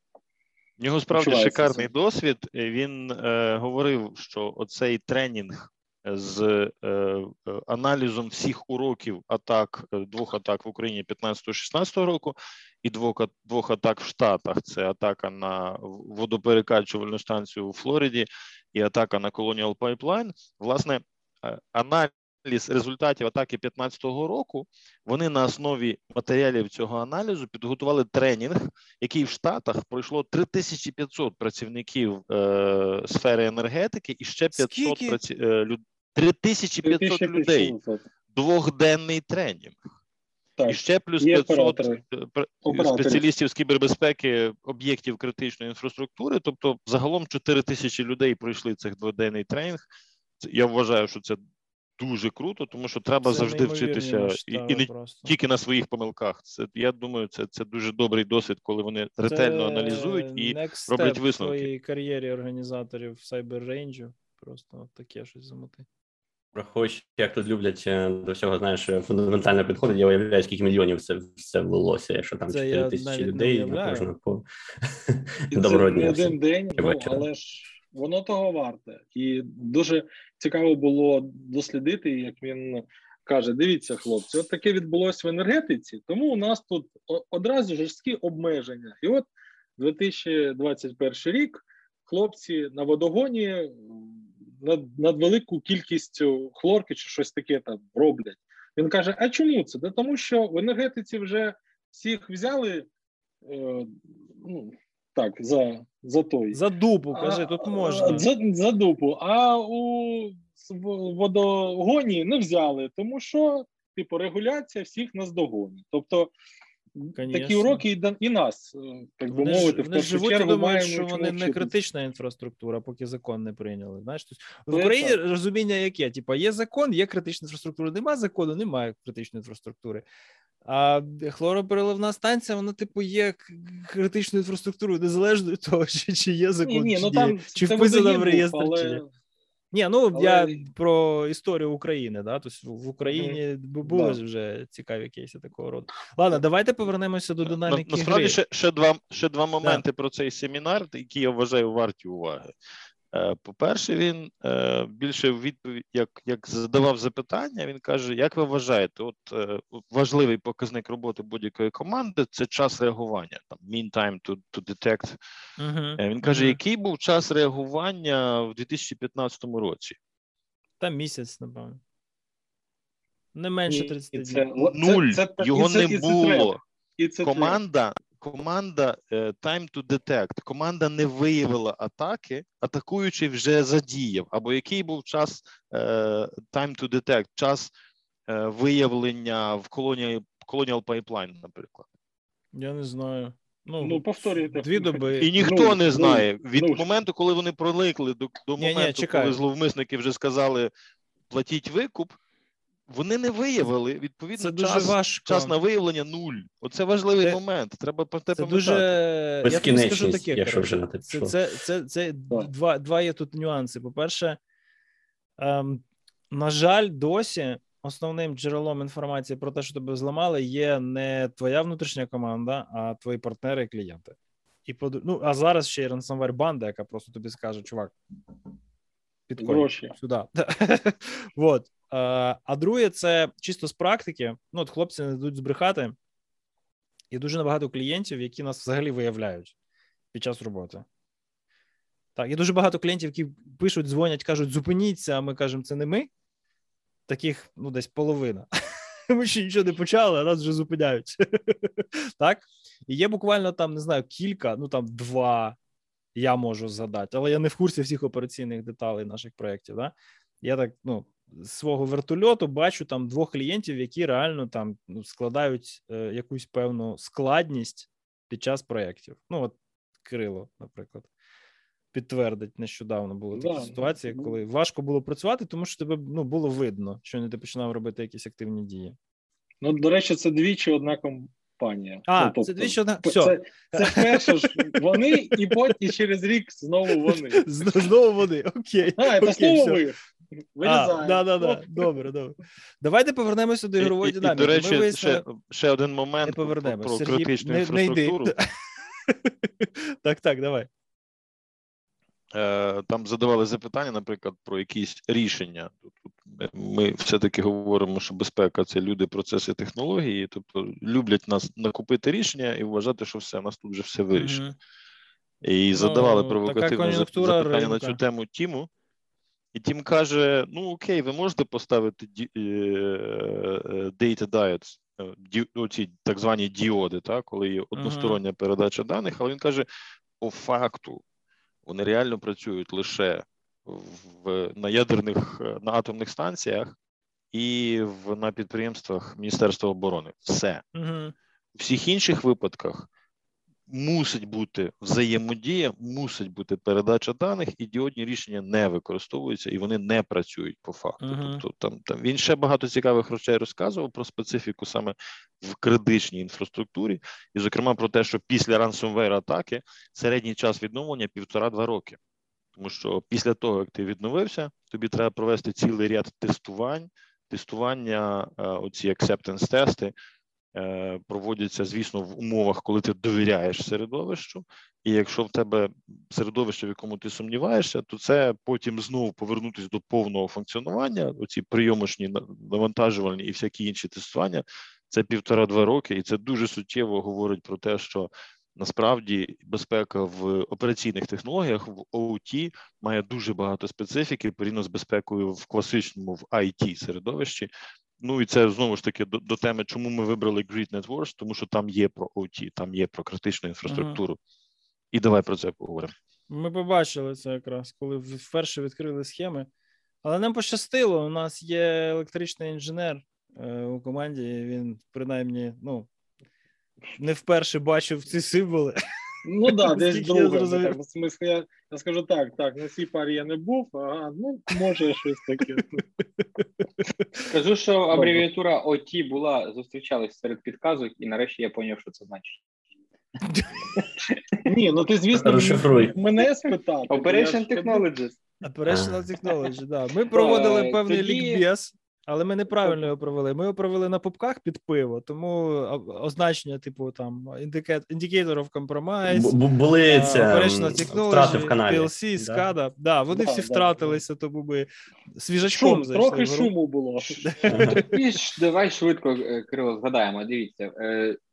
В нього справді шикарний це. досвід. Він е, говорив, що оцей тренінг з е, аналізом всіх уроків атак, двох атак в Україні п'ятнадцятого шістнадцятого року і двох, двох атак в Штатах. Це атака на водоперекачувальну станцію у Флориді і атака на Colonial Pipeline. Власне, аналіз результатів атаки п'ятнадцятого року, вони на основі матеріалів цього аналізу підготували тренінг, який в Штатах пройшло три тисячі п'ятсот працівників е, сфери енергетики і ще п'ятсот праці... людей. три тисячі п'ятсот людей, двохденний тренінг. Так. І ще плюс п'ятсот спеціалістів з кібербезпеки об'єктів критичної інфраструктури, тобто загалом чотири тисячі людей пройшли цих двохденний тренінг. Я вважаю, що це дуже круто, тому що треба це завжди вчитися і, і не просто. Тільки на своїх помилках. Це, я думаю, це, це дуже добрий досвід, коли вони це ретельно аналізують і роблять висновки. Це next step в кар'єрі організаторів Cyber Range. Просто таке щось замоти. Хоч, як тут люблять до всього, знаєш, фундаментально підходить, я уявляю, скільки мільйонів це все влилося, якщо там чотири тисячі людей, можна по доброго дня. Це не один день, ну, але ж воно того варте. І дуже цікаво було дослідити, як він каже, дивіться, хлопці, от таке відбулося в енергетиці, тому у нас тут одразу жорсткі обмеження. І от дві тисячі двадцять перший рік хлопці на водогоні над, над велику кількістю хлорки чи щось таке там роблять. Він каже, а чому це? Да тому що в енергетиці вже всіх взяли е, ну, так, за, за той. За дупу, каже, а, тут можна. За, за дупу. А у водогоні не взяли, тому що типу, регуляція всіх наздогонить. Тобто, конечно. Такі уроки і, і нас, так би вони мовити, в першу чергу маємо, що вони не критична інфраструктура, поки закон не прийняли. Знаєш, в Україні так. Розуміння яке? Типа є закон, є критична інфраструктура, нема закону, немає критичної інфраструктури. А хлоропереливна станція, вона, типу, є критичною інфраструктурою, незалежно від того, чи, чи є закон, ні, ні, чи ну, там, чи вписано в реєстр, але... чи є. Ні, ну але... я про історію України, да? Тобто в Україні mm-hmm. були да. вже цікаві кейси такого роду. Ладно, давайте повернемося до динаміки гри. Насправді ще, ще, два, ще два моменти да. про цей семінар, які я вважаю варті уваги. По-перше, він більше в відповідь, як, як задавав запитання, він каже, як ви вважаєте, от важливий показник роботи будь-якої команди – це час реагування, там, mean time to, to detect. Uh-huh. Він каже, uh-huh. який був час реагування в дві тисячі п'ятнадцятому році? Там місяць, напевно. Не менше тридцять днів. Це, Нуль, це, це, його це, не це, було. Це, це, команда... Команда time to detect, команда не виявила атаки, атакуючий вже задіяв, або який був час time to detect, час виявлення в Colonial, Colonial Pipeline, наприклад. Я не знаю. Ну, ну повторюйте. Дві доби. І ніхто ну, не знає. Ну, Від ну, моменту, коли вони проникли до, до ні, моменту, ні, коли зловмисники вже сказали платіть викуп, вони не виявили, відповідно, час, час на виявлення нуль. Оце важливий це, момент, треба про те пам'ятати. Дуже... Я тобі скажу таке, якщо вже на те пішло. Це, це, це, це два, два є тут нюанси. По-перше, ем, на жаль, досі основним джерелом інформації про те, що тебе зламали, є не твоя внутрішня команда, а твої партнери і клієнти. І под... Ну, а зараз ще й ransomware банда, яка просто тобі скаже, чувак, підколь сюди. Вот. А друге, це чисто з практики. Ну, от хлопці не дадуть збрехати. І дуже набагато клієнтів, які нас взагалі виявляють під час роботи. Так, є дуже багато клієнтів, які пишуть, дзвонять, кажуть, зупиніться, а ми кажемо, це не ми. Таких, ну, десь половина. Ми ще нічого не почали, а нас вже зупиняють. Так? І є буквально там, не знаю, кілька, ну, там, два я можу згадати, але я не в курсі всіх операційних деталей наших проєктів, да? Я так, ну, з свого вертольоту бачу там двох клієнтів, які реально там ну, складають е, якусь певну складність під час проєктів. Ну, от Кирило, наприклад, підтвердить, нещодавно були такі да, ситуації, коли важко було працювати, тому що тебе ну, було видно, що не ти починав робити якісь активні дії. Ну, до речі, це двічі одна компанія. А, ну, тобто, це двічі одна... Все. Це, це перше ж вони, і потім через рік знову вони. Знову вони, окей. А, це знову ви. Вирізаємо. Да, да, да. Добре, добре. Давайте повернемося до ігрової динаміки. І, до речі, вийшли... ще, ще один момент про критичну не, інфраструктуру. Не так, так, давай. Там задавали запитання, наприклад, про якісь рішення. Ми все-таки говоримо, що безпека – це люди, процеси, технології. Тобто люблять нас накупити рішення і вважати, що все, нас тут вже все вирішено. Mm-hmm. І задавали ну, провокативне запитання ринка. На цю тему Тіму. І Тім каже, ну окей, ви можете поставити data diets, ці так звані діоди, так, коли є одностороння передача даних, але він каже, по факту, вони реально працюють лише в, на ядерних, на атомних станціях і в, на підприємствах Міністерства оборони. Все. Uh-huh. У всіх інших випадках мусить бути взаємодія, мусить бути передача даних, і діодні рішення не використовуються, і вони не працюють по факту. Uh-huh. Тобто там, там він ще багато цікавих речей розказував про специфіку саме в критичній інфраструктурі, і, зокрема, про те, що після ransomware-атаки середній час відновлення півтора-два роки. Тому що після того, як ти відновився, тобі треба провести цілий ряд тестувань, тестування, оці acceptance-тести, проводяться, звісно, в умовах, коли ти довіряєш середовищу, і якщо в тебе середовище, в якому ти сумніваєшся, то це потім знову повернутися до повного функціонування, оці прийомочні, навантажувальні і всякі інші тестування, це півтора-два роки, і це дуже суттєво говорить про те, що насправді безпека в операційних технологіях, в о ті, має дуже багато специфіки, порівняно з безпекою в класичному, в ай ті-середовищі. Ну і це, знову ж таки, до, до теми, чому ми вибрали Grid Netwars, тому що там є про о ті, там є про критичну інфраструктуру. Ага. І давай про це поговоримо. Ми побачили це якраз, коли вперше відкрили схеми. Але нам пощастило, у нас є електричний інженер е, у команді, він принаймні, ну, не вперше бачив ці символи. Ну да, десь друге. Я, я скажу так, так, на цій парі я не був, а ну, може щось таке. Скажу, що абревіатура о ті була, зустрічалась серед підказок, і нарешті я зрозумів, що це значить. Ні, ну ти, звісно, мене спитати. Operation Technologist. Operation Technology, да. Ми проводили певний лікбез. Але ми неправильно його провели. Ми його провели на пупках під пиво, тому означення, типу, там, indicator of compromise, operational technology, пі ел сі, скада. Да, да вони да, всі да, втратилися, да. Тому ми свіжачком Шум, зайшли. Трохи шуму було. Давай швидко, Кирило, згадаємо. Дивіться,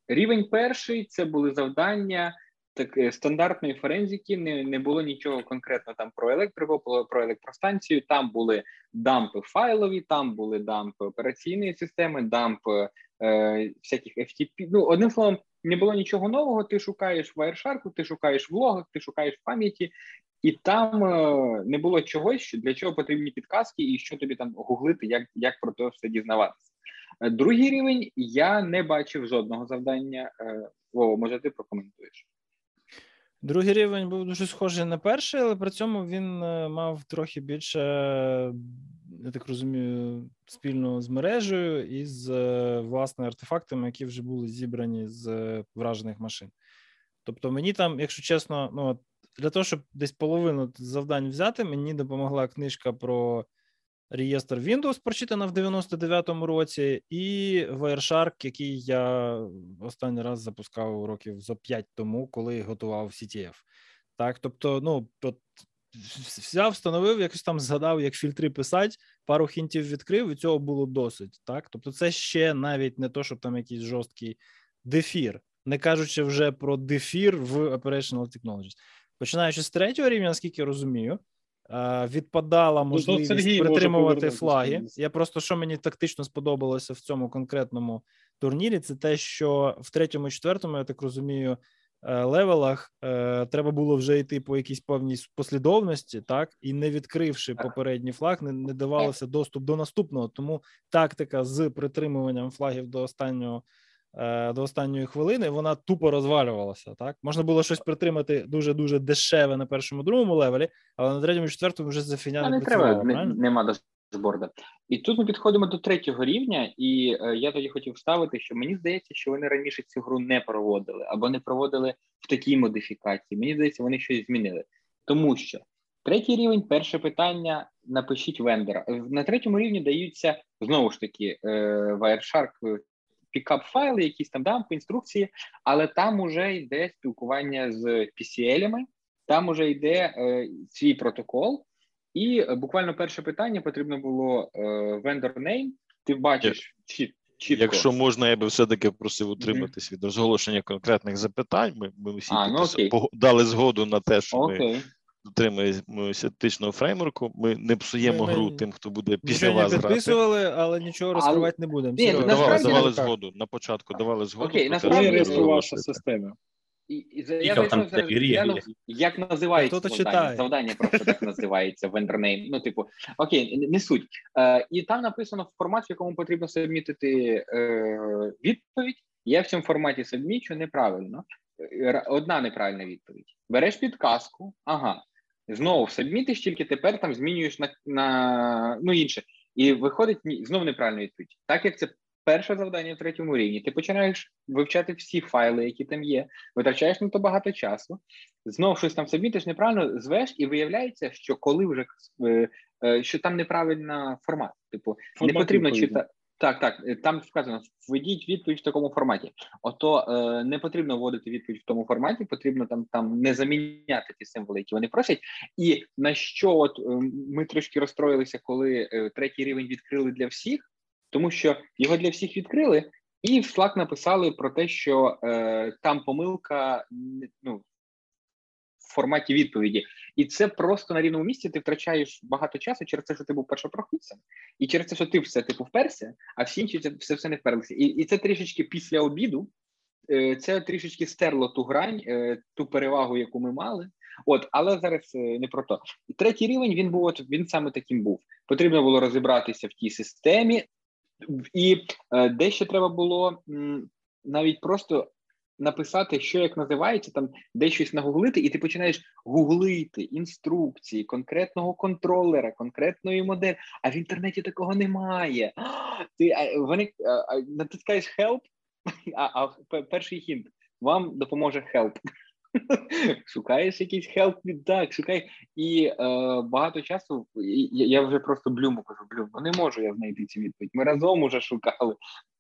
рівень перший – це були завдання так, стандартної форензики, не, не було нічого конкретно там про електрику, про електростанцію, там були дампи файлові, там були дампи операційної системи, дампи е, всяких еф ті пі. Ну, одним словом, не було нічого нового, ти шукаєш в Wireshark, ти шукаєш в логах, ти шукаєш в пам'яті, і там е, не було чогось, для чого потрібні підказки, і що тобі там гуглити, як, як про те все дізнаватися. Другий рівень, я не бачив жодного завдання. Е, Вова, може ти прокоментуєш? Другий рівень був дуже схожий на перший, але при цьому він мав трохи більше, я так розумію, спільного з мережею і з, власне, артефактами, які вже були зібрані з вражених машин. Тобто мені там, якщо чесно, ну, для того, щоб десь половину завдань взяти, мені допомогла книжка про реєстр Windows, прочитана в дев'яносто дев'ятому році, і Wireshark, який я останній раз запускав років за п'ять тому, коли готував сі ті еф. Так, тобто, ну, от, взяв, встановив, якось там згадав, як фільтри писати, пару хінтів відкрив, і цього було досить. Так? Тобто це ще навіть не то, щоб там якийсь жорсткий дефір, не кажучи вже про дефір в Operational Technologies. Починаючи з третього рівня, наскільки я розумію, відпадала можливість Сергій притримувати флаги. Я просто, що мені тактично сподобалося в цьому конкретному турнірі, це те, що в третьому і четвертому, я так розумію, левелах треба було вже йти по якійсь певній послідовності, так, і не відкривши попередній флаг, не, не давалося доступ до наступного. Тому тактика з притримуванням флагів до останнього, до останньої хвилини, вона тупо розвалювалася, так? Можна було щось притримати дуже-дуже дешеве на першому-другому левелі, але на третьому-четвертому вже за фіня не працювало. Не треба, нема дашборда. І тут ми підходимо до третього рівня, і е, я тоді хотів вставити, що мені здається, що вони раніше цю гру не проводили, або не проводили в такій модифікації. Мені здається, вони щось змінили. Тому що третій рівень, перше питання, напишіть вендора. На третьому рівні даються, знову ж таки, е, Wireshark, пікап-файли, якісь там дампи, інструкції, але там уже йде спілкування з пі сі ел-ами, там уже йде е, свій протокол, і е, буквально перше питання потрібно було е, vendor name, ти бачиш чіт, чітко. Якщо можна, я би все-таки просив утриматись mm-hmm. від розголошення конкретних запитань, ми, ми всі а, ну, дали згоду на те, що окей. ми дотримуємося етичного фреймворку, ми не псуємо ми, гру тим, хто буде після вас грати. Ми підписували, але нічого розкривати але... не будемо. Ні, давали, давали згоду, на початку давали згоду. Окей, насправді реєструвався система. І, і, і, я вийшов зараз, я, як називається завдання, завдання просто так називається, вендернейм, ну типу, окей, не суть. Е, і там написано формат, в якому потрібно сабмітити е, відповідь, я в цьому форматі сабмічу неправильно, одна неправильна відповідь. Береш підказку, ага, знову сабмітиш, тільки тепер там змінюєш на, на ну інше. І виходить знову неправильна відповідь. Так як це перше завдання в третьому рівні, ти починаєш вивчати всі файли, які там є, витрачаєш на то багато часу, знову щось там сабмітиш неправильно, звеш, і виявляється, що коли вже, що там неправильна формат. Типу, формат не потрібно читати. Так, так, там вказано, введіть відповідь в такому форматі. Ото е, не потрібно вводити відповідь в тому форматі, потрібно там, там не заміняти ті символи, які вони просять. І на що от е, ми трошки розстроїлися, коли е, третій рівень відкрили для всіх, тому що його для всіх відкрили, і в Slack написали про те, що е, там помилка, ну, в форматі відповіді. І це просто на рівному місці ти втрачаєш багато часу через те, що ти був першопрохідцем. І через те, що ти все типу вперся, а всі інші все, все не вперлися. І, і це трішечки після обіду, це трішечки стерло ту грань, ту перевагу, яку ми мали. От, але зараз не про то. І третій рівень, він був, він саме таким був. Потрібно було розібратися в тій системі, і дещо треба було навіть просто написати, що як називається, там де щось нагуглити, і ти починаєш гуглити інструкції конкретного контролера, конкретної моделі, а в інтернеті такого немає. Ти а, вони а, натискаєш help, а, а перший хінт, вам допоможе help. Шукаєш якийсь help від так, шукаєш. І е, багато часу, і, я вже просто блюму кажу, блюму, не можу я знайти цю відповідь. Ми разом уже шукали.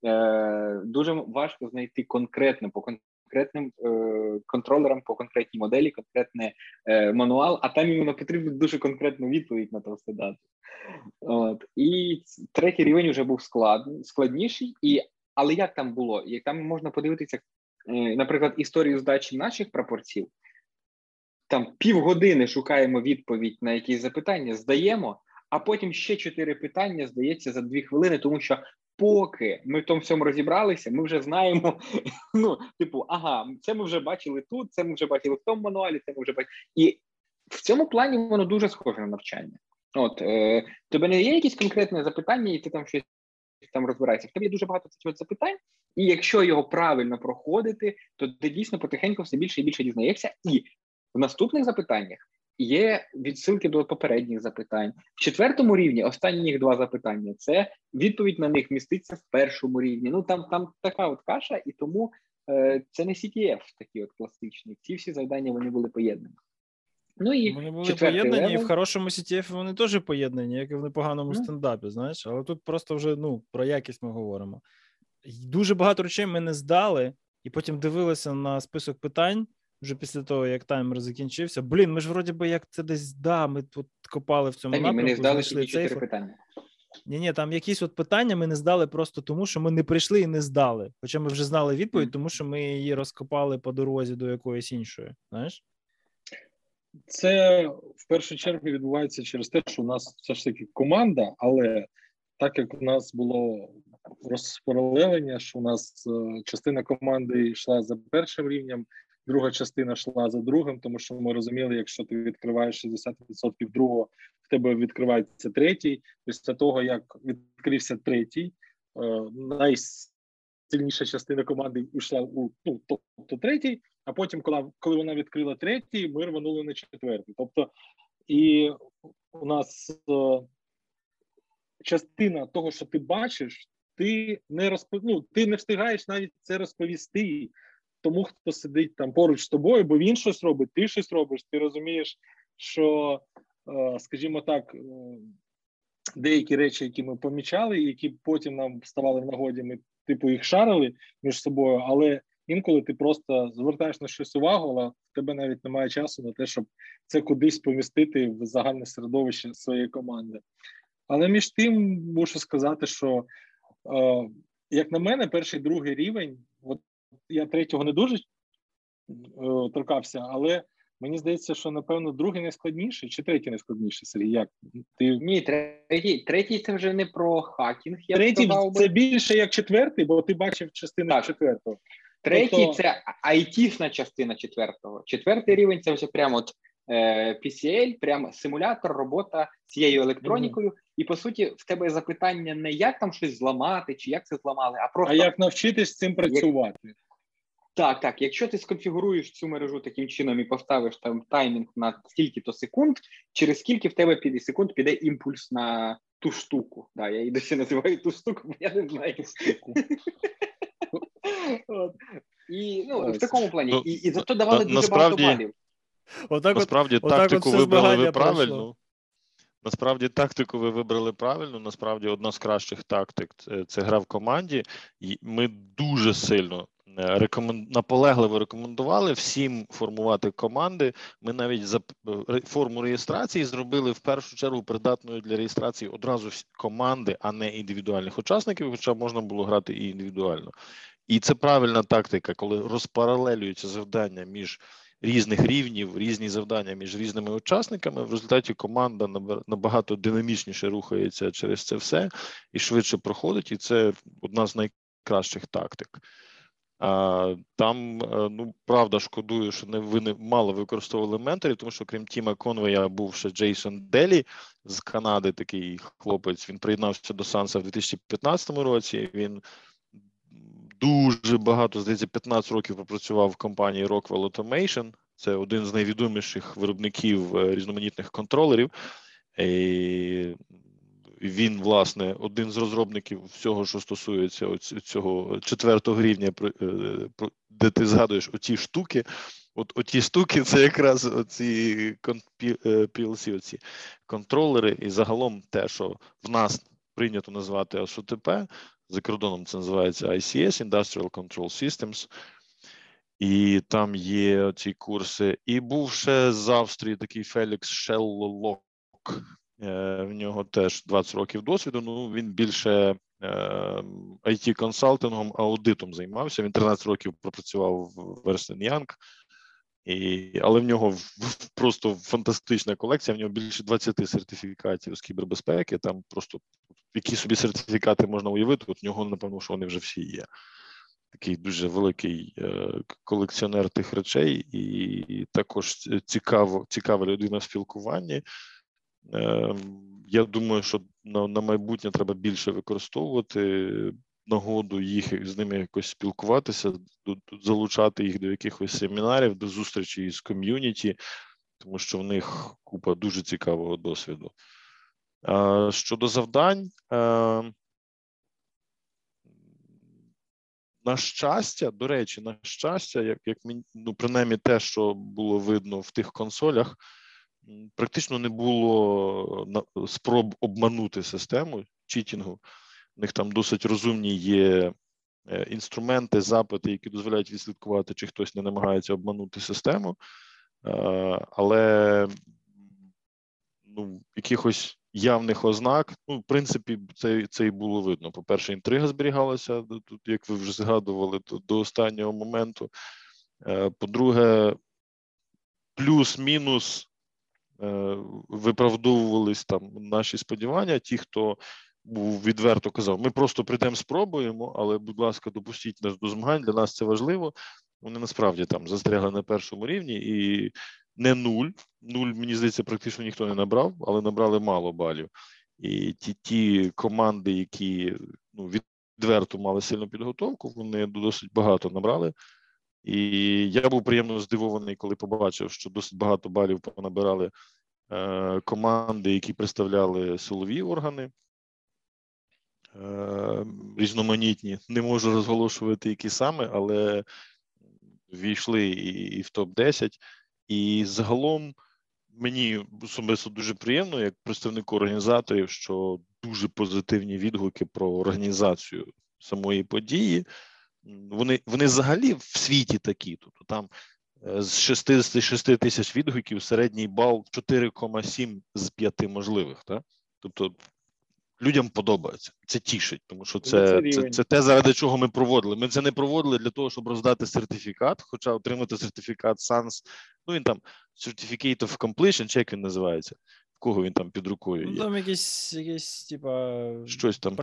Е, дуже важко знайти конкретно, по конкретним е, контролерам, по конкретній моделі, конкретний е, мануал, а там йому потрібно дуже конкретну відповідь на то все дати. От. І третій рівень вже був складний, складніший, і, але як там було? Як там можна подивитися, наприклад, історію здачі наших прапорців, там півгодини шукаємо відповідь на якісь запитання, здаємо, а потім ще чотири питання здається за дві хвилини, тому що поки ми в тому всьому розібралися, ми вже знаємо, ну, типу, ага, це ми вже бачили тут, це ми вже бачили в тому мануалі, це ми вже бачили. І в цьому плані воно дуже схоже на навчання. От, е, тебе не є якісь конкретні запитання, і ти там щось там розбирається. В тебе є дуже багато цих запитань, і якщо його правильно проходити, то ти дійсно потихеньку все більше і більше дізнаєшся. І в наступних запитаннях є відсилки до попередніх запитань. В четвертому рівні останніх два запитання, це відповідь на них міститься в першому рівні. Ну, там, там така от каша, і тому е, це не сі ті еф такі от класичні. Ці всі завдання, вони були поєднані. Ну, і вони були поєднані, левел. І в хорошому сі ті еф вони теж поєднані, як і в непоганому mm. стендапі, знаєш. Але тут просто вже, ну, про якість ми говоримо. Дуже багато речей ми не здали, і потім дивилися на список питань, вже після того, як таймер закінчився. Блін, ми ж вроді би як це десь, да, ми тут копали в цьому Та, напрямку. Ні, ми не здали всі чотири питання. Ні-ні, там якісь от питання ми не здали просто тому, що ми не прийшли і не здали. Хоча ми вже знали відповідь, тому що ми її розкопали по дорозі до якоїсь іншої, знаєш? Це в першу чергу відбувається через те, що у нас все ж таки команда, але так як у нас було розпаралелення, що у нас частина команди йшла за першим рівнем, друга частина йшла за другим, тому що ми розуміли, якщо ти відкриваєш шістдесят відсотків другого, в тебе відкривається третій. Після того, як відкрився третій, найсильніша частина команди йшла у ну, тобто третій, а потім, коли, коли вона відкрила третій, ми рванули на четвертий. Тобто, і у нас частина того, що ти бачиш, ти не розпов... ну, ти не встигаєш навіть це розповісти тому, хто сидить там поруч з тобою, бо він щось робить, ти щось робиш, ти розумієш, що, скажімо так, деякі речі, які ми помічали, які потім нам ставали в нагоді, ми типу їх шарили між собою, але інколи ти просто звертаєш на щось увагу, але в тебе навіть немає часу на те, щоб це кудись помістити в загальне середовище своєї команди. Але між тим, мушу сказати, що, е, як на мене, перший, другий рівень, от я третього не дуже е, торкався, але мені здається, що, напевно, другий найскладніший чи третій найскладніший, Сергій, як? Ти... Ні, третій, третій це вже не про хакінг, я третій сказав би. Це більше як четвертий, бо ти бачив частину так. четвертого. Третій – це ай ті-шна частина четвертого. Четвертий рівень – це вже прямо от е, пі сі ел, прямо симулятор, робота цією електронікою. Mm-hmm. І, по суті, в тебе запитання не як там щось зламати, чи як це зламали, а просто… А як навчитись з цим працювати. Як... Так, так. Якщо ти сконфігуруєш цю мережу таким чином і поставиш там таймінг на стільки-то секунд, через скільки в тебе секунд піде імпульс на ту штуку. Да, я її досі називаю ту штуку, бо я не знаю ту штуку. От. І, ну, в такому плані. Ну, і, і зато давали дуже багато балів. Отак насправді от, тактику от вибрали ви правильно. Пройшло. Насправді тактику ви вибрали правильно. Насправді одна з кращих тактик – це гра в команді. І ми дуже сильно рекомен... наполегливо рекомендували всім формувати команди. Ми навіть за форму реєстрації зробили в першу чергу придатною для реєстрації одразу команди, а не індивідуальних учасників, хоча можна було грати і індивідуально. І це правильна тактика, коли розпаралелюються завдання між різних рівнів, різні завдання між різними учасниками, в результаті команда набагато динамічніше рухається через це все і швидше проходить, і це одна з найкращих тактик. Там, ну, правда, шкодую, що не, ви не мало використовували менторів, тому що крім Тіма Конвея був ще Джейсон Делі з Канади, такий хлопець, він приєднався до санса в дві тисячі п'ятнадцятому році, він дуже багато, здається, п'ятнадцять років пропрацював в компанії Rockwell Automation. Це один з найвідоміших виробників різноманітних контролерів. І він, власне, один з розробників всього, що стосується цього четвертого рівня, де ти згадуєш оці штуки. От оті штуки, це якраз оці пі ел сі, оці контролери. І загалом те, що в нас прийнято назвати ес о те пе, за кордоном це називається ай сі ес, Industrial Control Systems, і там є ці курси. І був ще з Австрії такий Фелікс Шеллок, в нього теж двадцять років досвіду, ну він більше ай ті-консалтингом, аудитом займався, він тринадцять років пропрацював в Ernst енд Young, і, але в нього просто фантастична колекція, в нього більше двадцять сертифікатів з кібербезпеки, там просто які собі сертифікати можна уявити, от в нього, напевно, що вони вже всі є. Такий дуже великий колекціонер тих речей і також цікаво, цікава людина в спілкуванні. Я думаю, що на, на майбутнє треба більше використовувати нагоду їх з ними якось спілкуватися, до, залучати їх до якихось семінарів, до зустрічі з ком'юніті, тому що в них купа дуже цікавого досвіду. А, щодо завдань, а, на щастя, до речі, на щастя, як, як мені, ну, принаймні те, що було видно в тих консолях, практично не було спроб обманути систему читінгу. У них там досить розумні є інструменти, запити, які дозволяють відслідкувати, чи хтось не намагається обманути систему. Але ну, якихось явних ознак, ну, в принципі, це, це і було видно. По-перше, інтрига зберігалася, тут, як ви вже згадували, до останнього моменту. По-друге, плюс-мінус виправдовувались там наші сподівання, ті, хто відверто казав, ми просто прийдемо, спробуємо, але, будь ласка, допустіть нас до змагань, для нас це важливо. Вони насправді там застрягли на першому рівні і не нуль. Нуль, мені здається, практично ніхто не набрав, але набрали мало балів. І ті, ті команди, які ну, відверто мали сильну підготовку, вони досить багато набрали. І я був приємно здивований, коли побачив, що досить багато балів понабирали е, команди, які представляли силові органи. Е, різноманітні. Не можу розголошувати, які саме, але війшли і, і в топ десять. І загалом мені особисто дуже приємно, як представнику організаторів, що дуже позитивні відгуки про організацію самої події. Вони, вони взагалі в світі такі. Тобто там з шістдесят шість тисяч відгуків середній бал чотири кома сім з п'яти можливих. Так? Тобто людям подобається, це тішить, тому що це, це, це, це те, заради чого ми проводили. Ми це не проводили для того, щоб роздати сертифікат, хоча отримати сертифікат санс, ну він там Certificate of Completion, чи як він називається, в кого він там під рукою є. Ну там якийсь, якийсь типа, щось там,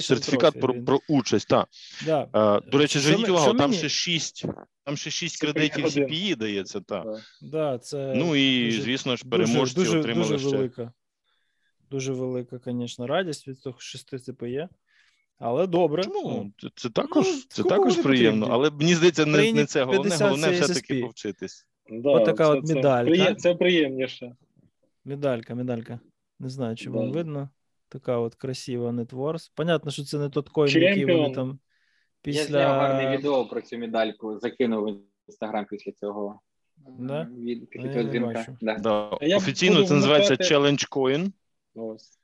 сертифікат про, про участь, так. Да. А, до речі, зверніть увагу, там ще шість, там ще шість кредитів сі пі і дається, так. Да. Да, це ну і, дуже, звісно ж, переможці дуже, дуже, отримали дуже ще. Велика. Дуже велика, звісно, радість від того, що це є. Але добре. Чому? Це, це також, ну, це також приємно. Потрібні. Але мені здається, не, не це головне. Головне все-таки повчитись. Да, ось така це, от медалька. Це, це приємніше. Медалька, медалька. Не знаю, чи вам да. видно. Така от красива NetWars. Понятно, що це не тот койн, який вони там після... Я зняв гарне відео про цю медальку. Закинув в Інстаграм після цього. Да? Від, після цього дзвінка. Да. Да. Офіційно це називається Challenge Coin. Ось.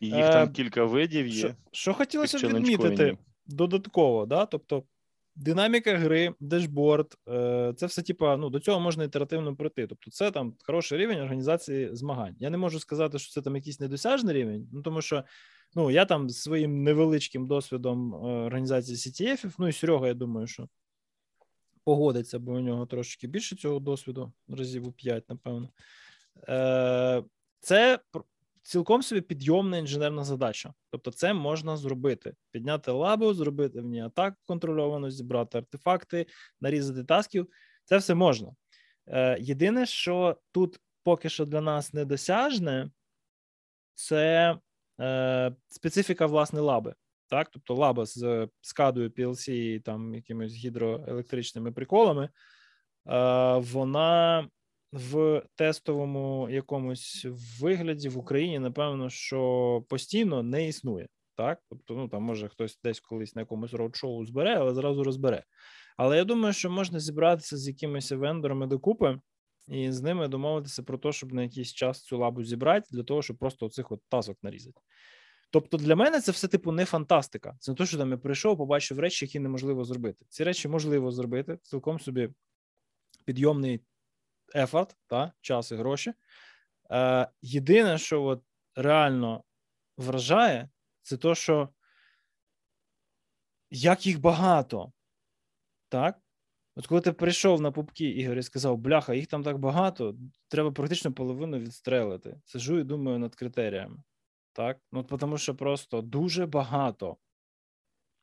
І їх там е, кілька видів є. Що, що хотілося б відмітити коїнів. Додатково, да? Тобто динаміка гри, дешборд, е, це все типа, ну, до цього можна ітеративно прийти. Тобто це там хороший рівень організації змагань. Я не можу сказати, що це там якийсь недосяжний рівень, ну, тому що, ну, я там своїм невеличким досвідом е, організації сі ті ефів, ну, і Серега, я думаю, що погодиться, бо у нього трошечки більше цього досвіду, разів у п'ять, напевно. Е, це цілком собі підйомна інженерна задача. Тобто це можна зробити. Підняти лабу, зробити в ній атаку контрольовану, зібрати артефакти, нарізати тасків. Це все можна. Єдине, що тут поки що для нас недосяжне, це специфіка, власне, лаби. Так? Тобто лаба з скадою пі ел сі і там якимись гідроелектричними приколами, вона... в тестовому якомусь вигляді в Україні, напевно, що постійно не існує, так? Тобто, ну, там, може, хтось десь колись на якомусь роуд-шоу збере, але зразу розбере. Але я думаю, що можна зібратися з якимись вендорами докупи і з ними домовитися про те, щоб на якийсь час цю лабу зібрати, для того, щоб просто оцих от тасок нарізати. Тобто для мене це все, типу, не фантастика. Це не те, що там я прийшов, побачив речі, які неможливо зробити. Ці речі можливо зробити, цілком собі підйомний ефорт, та, час і гроші. Е, єдине, що от реально вражає, це то, що як їх багато. Так? От коли ти прийшов на пупки, Ігор, і сказав, бляха, їх там так багато, треба практично половину відстрелити. Сижу і думаю над критеріями. Так? Ну, тому що просто дуже багато.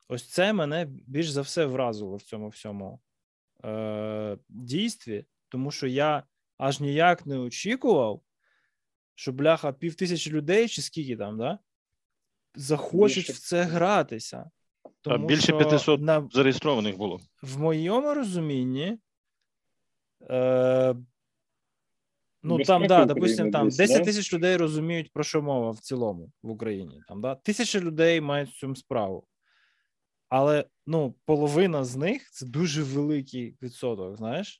Ось це мене більш за все вразило в цьому всьому е, дійстві. Тому що я аж ніяк не очікував, що, бляха, пів тисячі людей, чи скільки там, да, захочуть більше в це гратися. Тому, а більше п'ятсот на... зареєстрованих було. В моєму розумінні, е... ну, без там, да, допустим, там десять тисяч людей розуміють, про що мова в цілому в Україні. Там, да, тисяча людей мають в цьому справу. Але, ну, половина з них – це дуже великий відсоток, знаєш?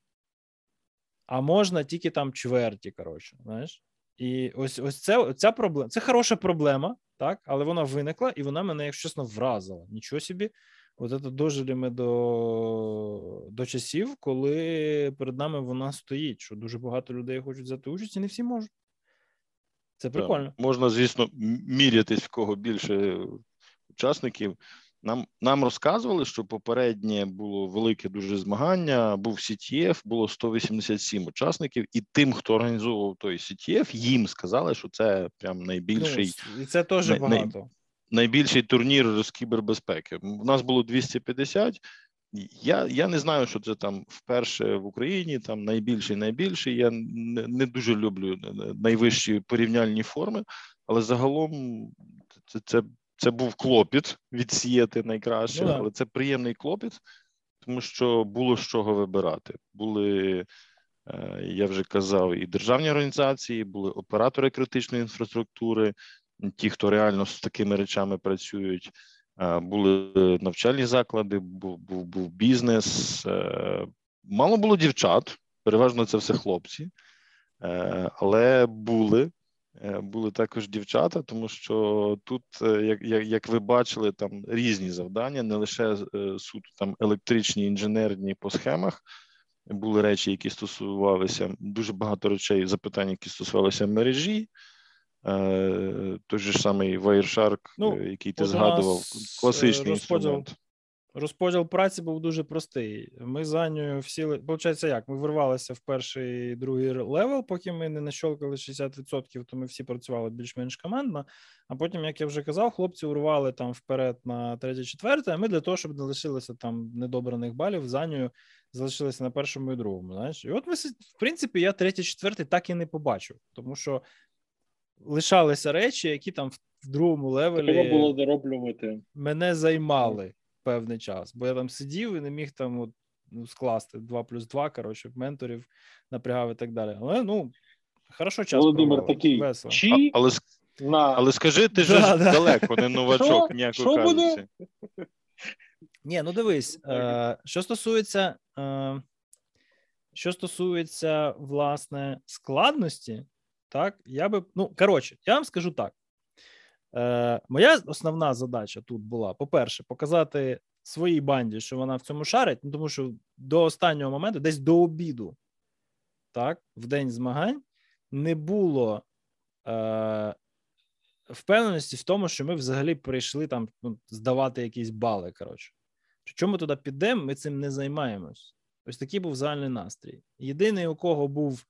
а можна тільки там чверті, коротше, знаєш. І ось, ось це, ця проблема, це хороша проблема, так, але вона виникла, і вона мене, якщо чесно, вразила. Нічого собі, от це дожили ми до, до часів, коли перед нами вона стоїть, що дуже багато людей хочуть взяти участь, і не всі можуть. Це прикольно. Так, можна, звісно, мірятись, в кого більше учасників. Нам, нам розказували, що попереднє було велике дуже змагання, був сі ті еф, було сто вісімдесят сім учасників, і тим, хто організовував той сі ті еф, їм сказали, що це прям найбільший, ну, і це теж най, багато. Най, найбільший турнір з кібербезпеки. У нас було двісті п'ятдесят. Я, я не знаю, що це там вперше в Україні, там найбільший, найбільший. Я не, не дуже люблю найвищі порівняльні форми, але загалом це... це Це був клопіт відсіяти найкраще, yeah. але це приємний клопіт, тому що було з чого вибирати. Були, я вже казав, і державні організації, були оператори критичної інфраструктури, ті, хто реально з такими речами працюють, були навчальні заклади, був, був, був бізнес. Мало було дівчат, переважно це все хлопці, але були. Були також дівчата, тому що тут, як, як, як ви бачили, там різні завдання, не лише суто там електричні, інженерні по схемах, були речі, які стосувалися, дуже багато речей, запитань, які стосувалися мережі, той же самий Wireshark, ну, який ти згадував, класичний розподіл, інструмент. Розподіл праці був дуже простий. Ми з Анею всіли, виходить, як, ми вирвалися в перший і другий левел, поки ми не нащолкали шістдесят відсотків, то ми всі працювали більш-менш командно, а потім, як я вже казав, хлопці урвали там вперед на третє-четверте, а ми для того, щоб не лишилося там недобраних балів, з Анею залишилися на першому і другому, знаєш. І от ми, в принципі, я третє-четверте так і не побачив, тому що лишалися речі, які там в другому левелі було дороблювати. Мене займали певний час, бо я там сидів і не міг там от, ну, скласти два плюс два, коротше, менторів напрягав і так далі. Але, ну, хорошо час Володимир провели. Такий, весело. Чи... А, але, на... але скажи, ти да, ж да. далеко не новачок, ніякої казуси. Ні, ну дивись, е, що стосується, е, що стосується, власне, складності, так, я би, ну, коротше, я вам скажу так. Е, моя основна задача тут була, по-перше, показати своїй банді, що вона в цьому шарить, ну, тому що до останнього моменту, десь до обіду, так, в день змагань, не було е, впевненості в тому, що ми взагалі прийшли там, ну, здавати якісь бали, коротше. Чому ми туди підемо, ми цим не займаємось. Ось такий був загальний настрій. Єдиний, у кого був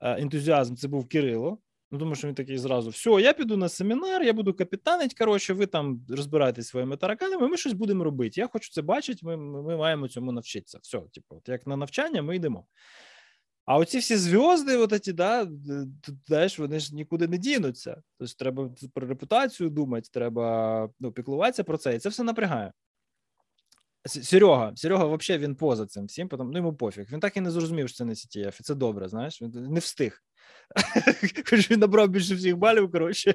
ентузіазм, це був Кирило. Ну, тому що він такий зразу, все, я піду на семінар, я буду капітанить, коротше, ви там розбираєтесь своїми тараканами, ми щось будемо робити. Я хочу це бачити, ми, ми маємо цьому навчитися. Все, типу, от як на навчання ми йдемо. А оці всі зв'язки, от ці, да, знаєш, вони ж нікуди не дінуться. Тобто треба про репутацію думати, треба, ну, піклуватися про це, і це все напрягає. Серега, Серега взагалі він поза цим всім, потім, ну йому пофіг. Він так і не зрозумів, що це не сі ті еф, і це добре, знаєш, він не встиг. Кажу, він набрав більше всіх балів, коротше,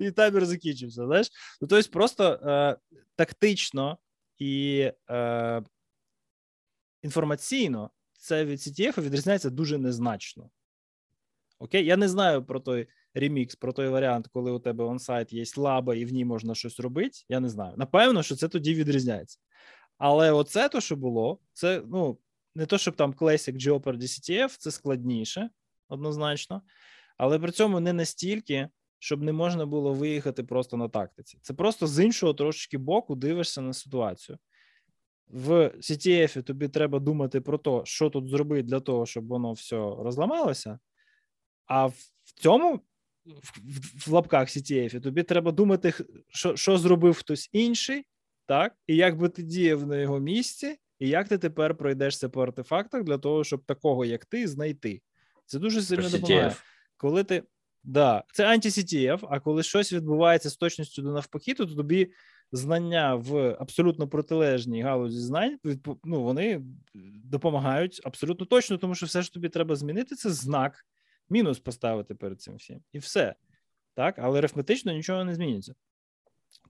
і табір закінчився, знаєш. Ну, тобто просто е, тактично і е, інформаційно це від сі ті еф відрізняється дуже незначно. Окей? Я не знаю про той ремікс, про той варіант, коли у тебе онсайт є лаба і в ній можна щось робити, я не знаю. Напевно, що це тоді відрізняється. Але оце то, що було, це, ну, не то, щоб там Classic Jeopardy сі ті еф, це складніше, однозначно, але при цьому не настільки, щоб не можна було виїхати просто на тактиці. Це просто з іншого трошечки боку дивишся на ситуацію. В сі ті еф тобі треба думати про те, що тут зробити для того, щоб воно все розламалося, а в цьому, в, в, в лапках сі ті еф тобі треба думати, що, що зробив хтось інший, так, і як би ти діяв на його місці, і як ти тепер пройдешся по артефактах для того, щоб такого, як ти, знайти. Це дуже сильно допомагає. Коли ти, да, це анті-сі ті еф, а коли щось відбувається з точністю до навпаки, то тобі знання в абсолютно протилежній галузі знань, ну, вони допомагають абсолютно точно, тому що все, що тобі треба змінити, це знак, мінус поставити перед цим всім. І все. Так? Але арифметично нічого не зміниться.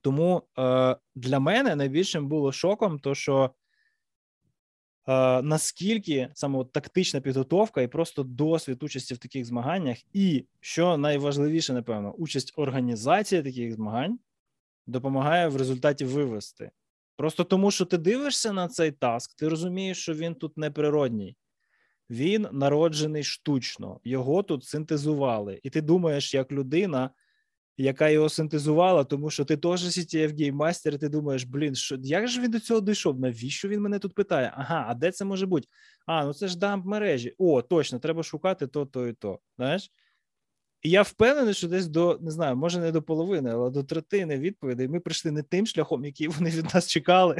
Тому е, для мене найбільшим було шоком то, що наскільки саме от тактична підготовка і просто досвід участі в таких змаганнях, і, що найважливіше, напевно, участь організації таких змагань допомагає в результаті вивести. Просто тому, що ти дивишся на цей таск, ти розумієш, що він тут неприродній. Він народжений штучно, його тут синтезували. І ти думаєш, як людина, яка його синтезувала, тому що ти теж сі ті еф-гейммастер, ти думаєш, блін, що, як же він до цього дійшов? Навіщо він мене тут питає? Ага, а де це може бути? А, ну це ж дамп мережі. О, точно, треба шукати то, то і то. Знаєш? І я впевнений, що десь до, не знаю, може не до половини, але до третини відповідей ми прийшли не тим шляхом, який вони від нас чекали,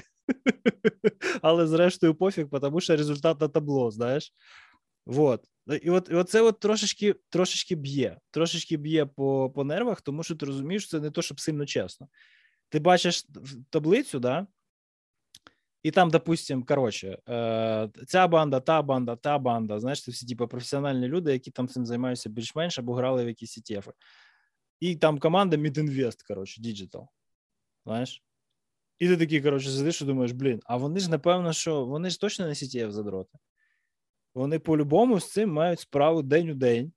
але зрештою пофіг, тому що результат на табло, знаєш. Вот. І от, і от це от трошечки, трошечки б'є, трошечки б'є по, по нервах, тому що ти розумієш, що це не то, щоб сильно чесно. Ти бачиш таблицю, да? І там, допустим, коротше, ця банда, та банда, та банда, знаєш, це всі типу професіональні люди, які там цим займаються більш-менш, або грали в якісь сі ті еф. І там команда Midinvest, коротше, Digital, знаєш. І ти такий, коротше, сидиш і думаєш, блін, а вони ж, напевно, що, вони ж точно не сі ті еф задроти. Вони по-любому з цим мають справу день у день,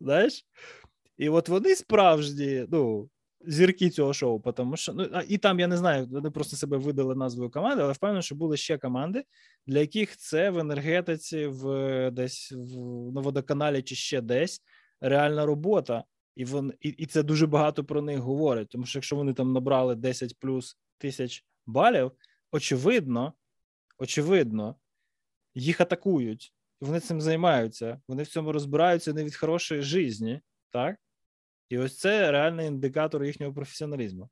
знаєш. І от вони справжні, ну, зірки цього шоу, тому що, ну, і там, я не знаю, вони просто себе видали назвою команди, але впевнено, що були ще команди, для яких це в енергетиці, в десь на водоканалі чи ще десь реальна робота, і, вон, і, і це дуже багато про них говорить, тому що якщо вони там набрали десять плюс тисяч балів, очевидно, очевидно, їх атакують, вони цим займаються, вони в цьому розбираються не від хорошої житті, так? І ось це реальний індикатор їхнього професіоналізму.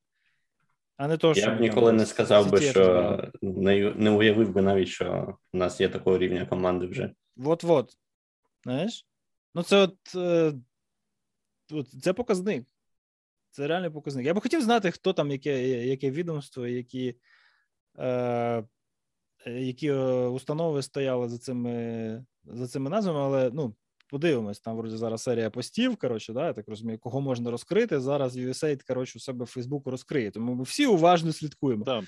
А не то, що... Я б ніколи не сказав би, що... Не, не уявив би навіть, що в нас є такого рівня команди вже. Вот-вот. Знаєш? Ну це от... от це показник. Це реальний показник. Я би хотів знати, хто там, яке, яке відомство, які... Е, які установи стояли за цими, за цими назвами, але, ну, подивимось, там, вроді, зараз серія постів, коротше, да, я так розумію, кого можна розкрити, зараз ю ес ей ай ді, коротше, у себе в Facebook розкриє, тому ми всі уважно слідкуємо. Да.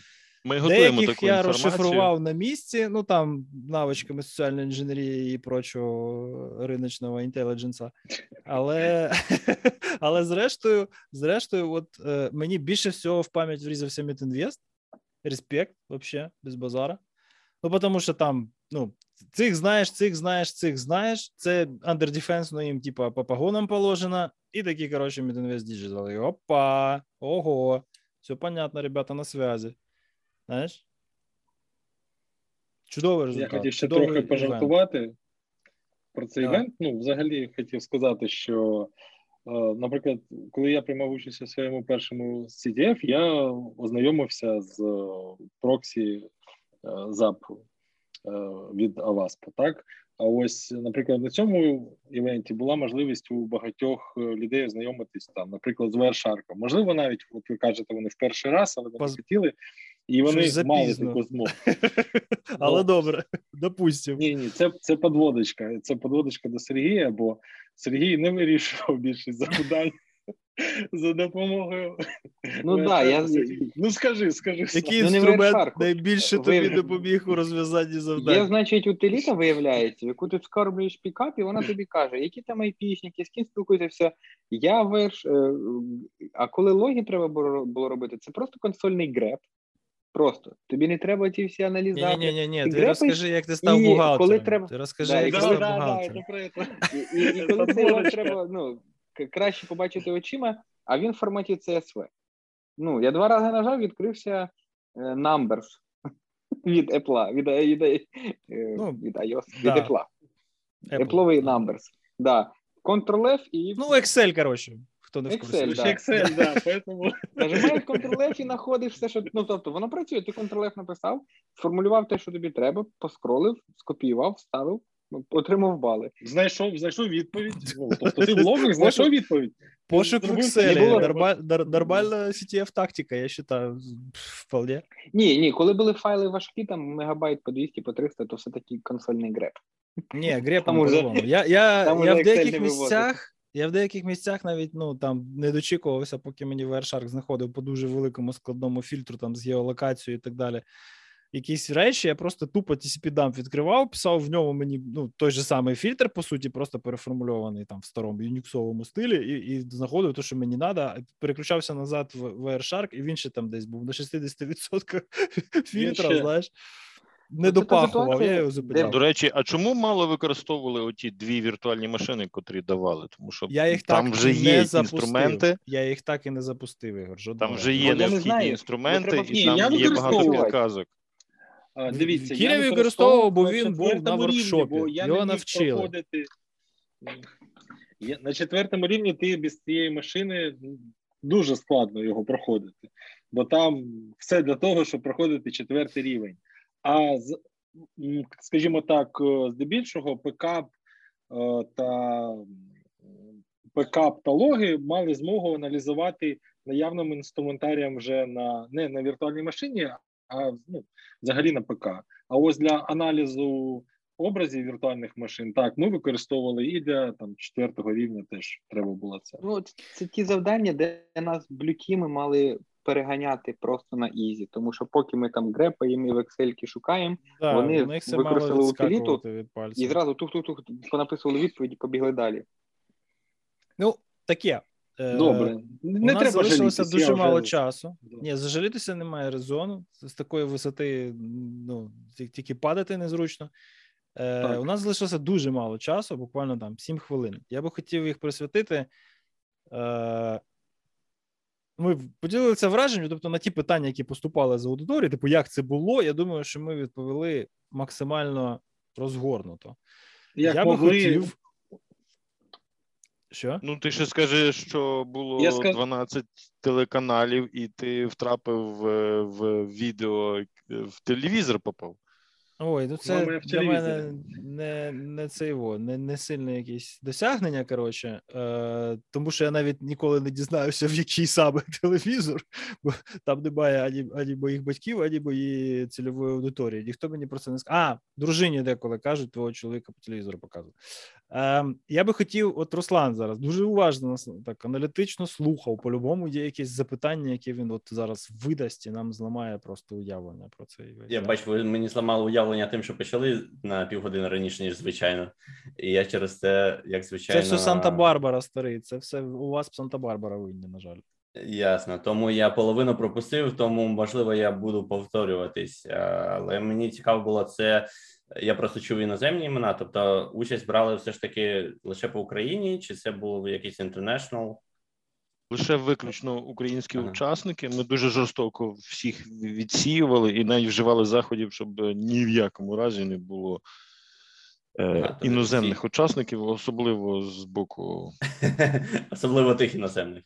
Ми готуємо деяких таку я інформацію. Розшифрував на місці, ну, там, навичками соціальної інженерії і прочого риночного інтелідженса, але, але зрештою, зрештою, от мені більше всього в пам'ять врізався Midinvest, респект, взагалі, без базара. Ну, тому що там, ну, цих знаєш, цих знаєш, цих знаєш, це under defense, ну, їм, типа, по погонам положено, і такі, коротше, Midinvest Digital, і опа, ого, все понятно, ребята, на связі, знаєш? Чудовий результат. Я хотів ще трохи івент. Пожартувати про цей так. івент, ну, взагалі, хотів сказати, що, наприклад, коли я приймав участь у своєму першому сі ді еф, я ознайомився з проксі ЗАП від АВАСП, так? А ось, наприклад, на цьому івенті була можливість у багатьох людей ознайомитись там, наприклад, з Wireshark. Можливо, навіть, як ви кажете, вони в перший раз, але вони Поз... хотіли, і вони мали таку змогу. Але добре, допустимо. Ні, ні, це, це подводочка. Це подводочка до Сергія, бо Сергій не вирішував більшість завдань. За допомогою. Ну так, да, я... Ну скажи, скажи. Який ну, інструмент найбільше тобі Вив... допоміг у розв'язанні завдань? Є, значить, утиліта виявляється, яку ти скарблюєш пікап, і вона тобі каже, які там айпішники, з ким спілкуються, все. Я верш... А коли логі треба було робити, це просто консольний греб. Просто. Тобі не треба ті всі аналізати. Ні-ні-ні, ти, ти розкажи, як ти став бухгалтером. Коли треба... Ти розкажи, да, як ти да, став да, бухгалтером. Да, і, і, і коли це треба, ну... краще побачити очима, а він в форматі сі ес ве. Ну, я два рази нажав, відкрився Numbers від Apple, від, від, від, ну, від iOS, да. від Apple. Apple'овий Apple. Numbers. Да. Ctrl-F і... Ну, Excel, коротше, хто не в курсі. Excel, да. Excel, да, поэтому... Нажимаєш Ctrl-F і знаходиш все, що... Ну, тобто, воно працює, ти Ctrl-F написав, сформулював те, що тобі треба, поскролив, скопіював, вставив, отримав бали. Знайшов, знайшов відповідь. Ну, тобто ти в логах знайшов відповідь. Пошук в Excel. Нормальна сі ті еф-тактика, я вважаю, вполне. Ні, ні, коли були файли важкі, там мегабайт по двісті, по триста, то все-таки консольний греб. Ні, греб там уже. Я, я, я в деяких місцях, я в деяких місцях навіть, ну, там, не дочікувався, поки мені Wireshark знаходив по дуже великому складному фільтру, там, з геолокацією і так далі. якісь речі, я просто тупо Ті Сі Пі дамп відкривав, писав в ньому мені, ну, той же самий фільтр, по суті, просто переформульований там в старому юніксовому стилі, і, і знаходив те, що мені треба, переключався назад в Wireshark, і він ще там десь був на шістдесят відсотків фільтра, знаєш. Не допахував, я його запитав. До речі, а чому мало використовували оті дві віртуальні машини, котрі давали? Тому що там вже є інструменти. Я їх так і не запустив, Ігор. Там вже є необхідні інструменти, і там є багато підказок. Дивіться, Кіря використовував, бо він був на воркшопі. Його навчили. На четвертому рівні ти без цієї машини дуже складно його проходити. Бо там все для того, щоб проходити четвертий рівень. А, скажімо так, здебільшого пікап та, пікап та логи мали змогу аналізувати наявним інструментарієм вже на, не на віртуальній машині, а ну, взагалі на ПК. А ось для аналізу образів віртуальних машин, так, ми використовували і для там, четвертого рівня теж треба було це. Ну, це ті завдання, де нас блюки ми мали переганяти просто на ізі, тому що поки ми там грепаємо і в Excel-ки шукаємо, да, вони використали утиліту і зразу тух-тух-тух понаписували відповіді, побігли далі. Ну, таке. Добре. Не У нас треба залишилося жалітись, дуже мало жалітись. часу. Да. Ні, зажалітися немає резону. З такої висоти, ну, тільки падати незручно. Е, у нас залишилося дуже мало часу, буквально там сім хвилин. Я би хотів їх присвятити е, ми поділилися враженням, тобто на ті питання, які поступали з аудиторії, типу, як це було, я думаю, що ми відповіли максимально розгорнуто. Як я могли... би хотів... Що? Ну, ти ще скажи, що було сказ... дванадцять телеканалів, і ти втрапив в, в відео, в телевізор попав. Ой, ну це Мама, для мене не, не це його, не, не сильне якісь досягнення, коротше, е, тому що я навіть ніколи не дізнаюся, в який саме телевізор, бо там немає ані, ані моїх батьків, ані моєї цільової аудиторії. Ніхто мені про це не сказав. А, дружині деколи кажуть, твого чоловіка по телевізору показує. Е, я би хотів, от Руслан зараз дуже уважно, так, аналітично слухав, по-любому є якісь запитання, які він от зараз видасть і нам зламає просто уявлення про це. Я бачу, ви мені зламали уявлення тим, що почали на півгодини раніше, ніж звичайно. І я через те, як звичайно... Це все Санта-Барбара, старий. Це все у вас Санта-Барбара винні, на жаль. Ясно. Тому я половину пропустив, тому, можливо, я буду повторюватись. Але мені цікаво було це... Я просто чув іноземні імена. Тобто участь брали все ж таки лише по Україні? Чи це був якийсь інтернешнл? Лише виключно українські ага. учасники. Ми дуже жорстоко всіх відсіювали і навіть вживали заходів, щоб ні в якому разі не було е, іноземних всі. учасників, особливо з боку... Особливо тих іноземних.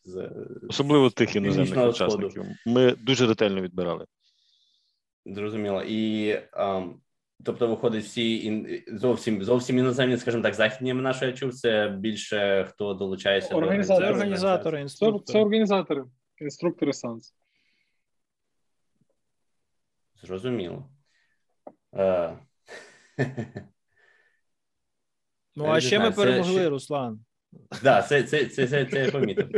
Особливо тих іноземних учасників. Ми дуже ретельно відбирали. Зрозуміло. І... А... Тобто, виходить, всі ін... зовсім, зовсім іноземні, скажімо так, західні імена, що я чув, це більше, хто долучається організатори, до... Організатори, інструктори. Це, це організатори, інструктори санс. Зрозуміло. Uh... ну, а ще знаю, ми перемогли, ще... Руслан. Так, да, це, це, це, це, це я помітив.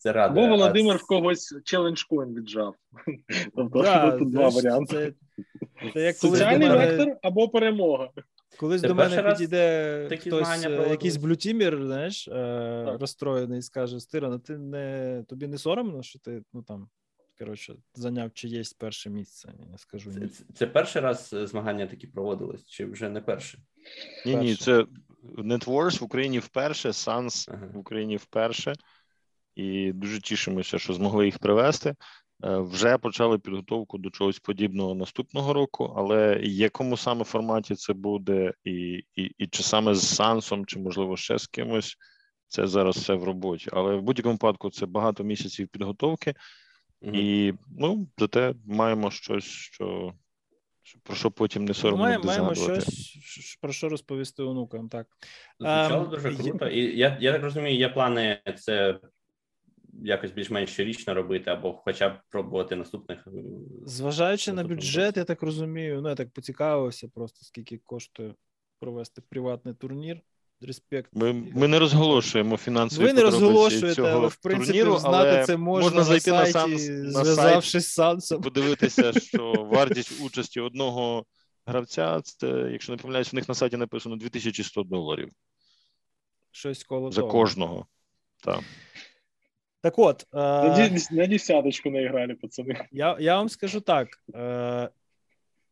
Це радує. Бо Володимир а... в когось челендж-коін віджав. Тобто, да, тут два варіанти. Соціальний вектор або перемога. Колись до мене підійде хтось, якийсь блютімір, знаєш, так. розстроєний, і скаже: Стиран, ти не, тобі не соромно, що ти, ну там, коротше, зайняв чиєсь перше місце, я скажу. Це, це, це перший раз змагання такі проводились, чи вже не перше? Ні-ні, це NetWars в Україні вперше, санс ага. в Україні вперше. І дуже тішимося, що змогли їх привезти. Вже почали підготовку до чогось подібного наступного року, але якому саме форматі це буде, і, і, і чи саме з сансом, чи, можливо, ще з кимось, це зараз все в роботі. Але в будь-якому випадку це багато місяців підготовки, угу. і, ну, зате маємо щось, що... Про що потім не соромно буде згадувати. Маємо щось, про що розповісти онукам, так. Звучало um, дуже круто. І я, я так розумію, є плани це... якось більш-менш щорічно робити, або хоча б пробувати наступних... Зважаючи наступних на бюджет, року. Я так розумію, ну, я так поцікавився просто, скільки коштує провести приватний турнір. респект. Ми, ми не розголошуємо фінансові подробиці цього турніру. Ви не розголошуєте, але, в принципі, турніру, знати це можна, можна зайти на сайті, на санс, зв'язавшись з Сансом. Подивитися, що вартість участі одного гравця, це, якщо не помиляюсь, в них на сайті написано дві тисячі сто доларів. Щось коло за того. Кожного. Так. Так от... Е... На, на десяточку наіграли, пацани. Я, я вам скажу так. Е...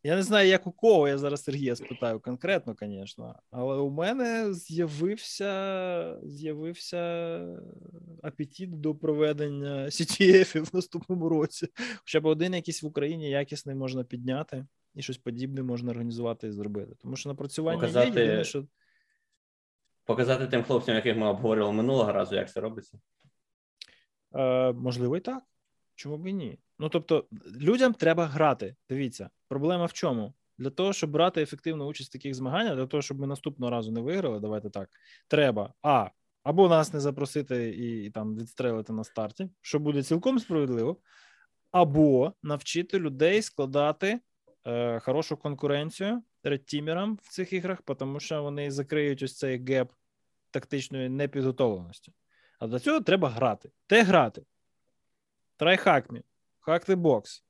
Я не знаю, як у кого, я зараз Сергія спитаю конкретно, звісно, але у мене з'явився, з'явився апетит до проведення сі ті еф в наступному році. Хоча б один якийсь в Україні якісний можна підняти і щось подібне можна організувати і зробити. Тому що напрацювання показати, є, єдине, що... Показати тим хлопцям, яких ми обговорювали минулого разу, як це робиться? Е, можливо, і так. Чому б і ні? Ну, тобто, людям треба грати. Дивіться, проблема в чому? Для того, щоб брати ефективну участь в таких змаганнях, для того, щоб ми наступного разу не виграли, давайте так, треба, а, або нас не запросити і, і там відстрелити на старті, що буде цілком справедливо, або навчити людей складати е, хорошу конкуренцію редтімерам в цих іграх, тому що вони закриють ось цей геп тактичної непідготовленості. А для цього треба грати. Де грати? Трайхакмі. Хакти бокс,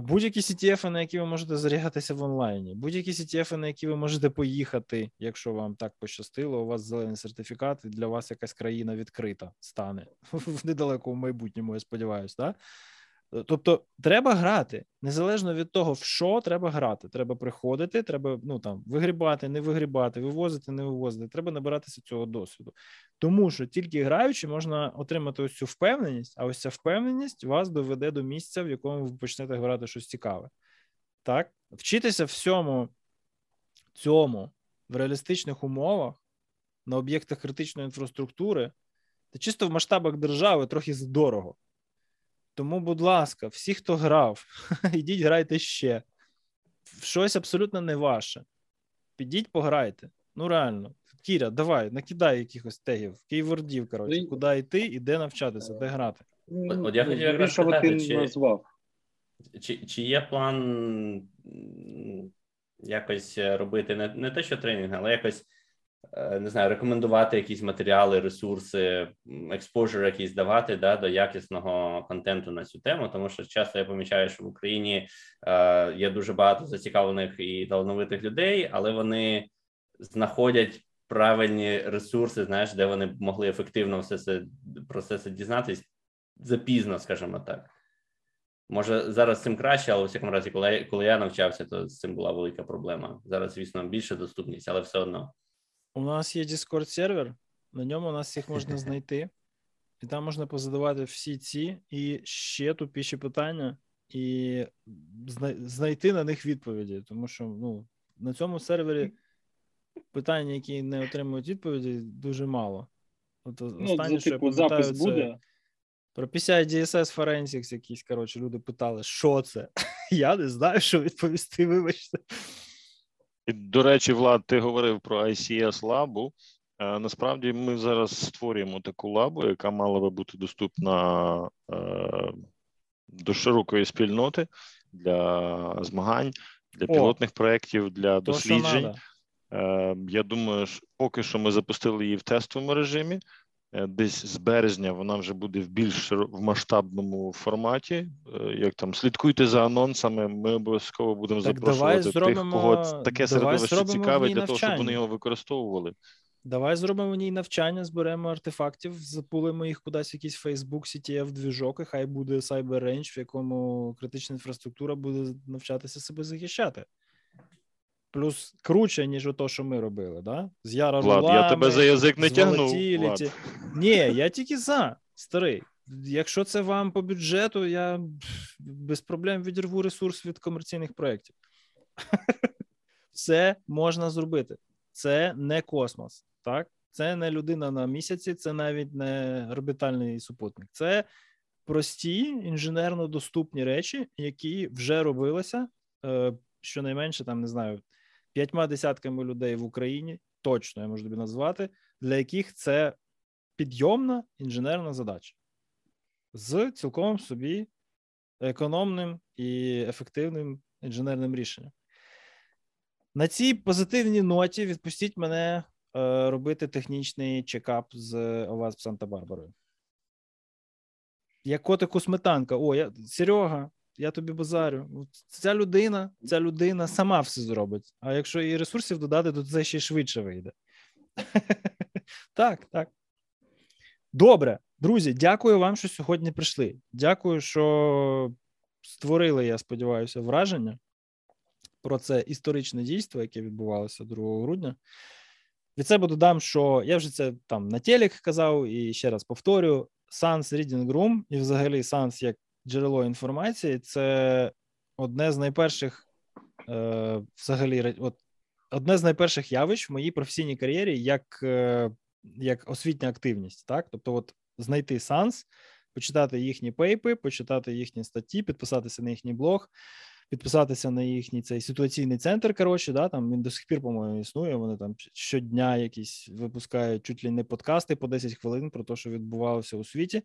будь-які сі ті ефи, на які ви можете зарягатися в онлайні, будь-які сі ті ефи, на які ви можете поїхати, якщо вам так пощастило, у вас зелений сертифікат, і для вас якась країна відкрита стане в недалекому майбутньому, я сподіваюся, да? Тобто треба грати, незалежно від того, в що треба грати, треба приходити, треба ну, там, вигрібати, не вигрібати, вивозити, не вивозити, треба набиратися цього досвіду. Тому що тільки граючи можна отримати ось цю впевненість, а ось ця впевненість вас доведе до місця, в якому ви почнете грати щось цікаве. Так? Вчитися всьому цьому в реалістичних умовах, на об'єктах критичної інфраструктури, та чисто в масштабах держави трохи здорого. Тому, будь ласка, всі, хто грав, ідіть, грайте ще. Щось абсолютно не ваше. Підіть, пограйте. Ну, реально. Кіря, давай, накидай якихось тегів, кейвордів, коротше, куди йти і де навчатися, де грати. От я хотів якраз сказати, чи, чи, чи є план якось робити не, не те, що тренінг, але якось, не знаю, рекомендувати якісь матеріали, ресурси, експожер якийсь давати, да, до якісного контенту на цю тему, тому що часто я помічаю, що в Україні е, є дуже багато зацікавлених і талановитих людей, але вони знаходять правильні ресурси, знаєш, де вони могли ефективно все це, про все це дізнатись запізно, скажімо так. Може, зараз з цим краще, але у всякому разі, коли, коли я навчався, то з цим була велика проблема. Зараз, звісно, більше доступність, але все одно. У нас є Discord-сервер, на ньому нас всіх можна знайти, і там можна позадавати всі ці і ще тупіші питання, і знайти на них відповіді, тому що ну, на цьому сервері питань, які не отримують відповіді, дуже мало. От останнє, ну, що я пам'ятаю, це буде? Про пі сі ай ді ес ес Forensics якісь, коротше, люди питали, що це? Я не знаю, що відповісти, вибачте. І, до речі, Влад, ти говорив про ай сі ес-лабу. Е, насправді ми зараз створюємо таку лабу, яка мала би бути доступна е, до широкої спільноти для змагань, для О, пілотних проєктів, для досліджень. Е, я думаю, що поки що ми запустили її в тестовому режимі. Е, десь з березня вона вже буде в більш в масштабному форматі. Е, як там, слідкуйте за анонсами, ми обов'язково будемо так запрошувати зробимо, тих, кого таке середовище цікаве, для того, щоб вони його використовували. Давай зробимо в ній навчання, зберемо артефактів, запулимо їх кудись в якийсь Facebook, сі ті еф-двіжок, і хай буде Cyber Range, в якому критична інфраструктура буде навчатися себе захищати. Плюс круче, ніж ото, що ми робили, да? З Яра Влад, рулами, я тебе за язик не тягнув. Влад. Ні, я тільки за, старий. Якщо це вам по бюджету, я без проблем відірву ресурс від комерційних проєктів. Це можна зробити. Це не космос, так? Це не людина на місяці, це навіть не орбітальний супутник. Це прості, інженерно доступні речі, які вже робилися, е, щонайменше, там, не знаю, п'ятьма десятками людей в Україні, точно я можу тобі назвати, для яких це підйомна інженерна задача з цілком собі економним і ефективним інженерним рішенням. На цій позитивній ноті відпустіть мене робити технічний чекап з ОВАЗ Санта-Барбарою. Як котику сметанка. О, я, Серега, я тобі базарю. Ця людина, ця людина сама все зробить. А якщо і ресурсів додати, то це ще швидше вийде. Так, так. Добре, друзі, дякую вам, що сьогодні прийшли. Дякую, що створили, я сподіваюся, враження про це історичне дійство, яке відбувалося другого грудня. Від себе додам, що я вже це там на телек казав і ще раз повторю, санс Reading Room і взагалі санс як джерело інформації – це одне з найперших е, взагалі, от, одне з найперших явищ в моїй професійній кар'єрі як, е, як освітня активність. Так? Тобто от, знайти санс, почитати їхні пейпи, почитати їхні статті, підписатися на їхній блог, підписатися на їхній цей ситуаційний центр, коротше, да, там він до сих пір, по-моєму, існує, вони там щодня якісь випускають чуть ли не подкасти по десять хвилин про те, що відбувалося у світі.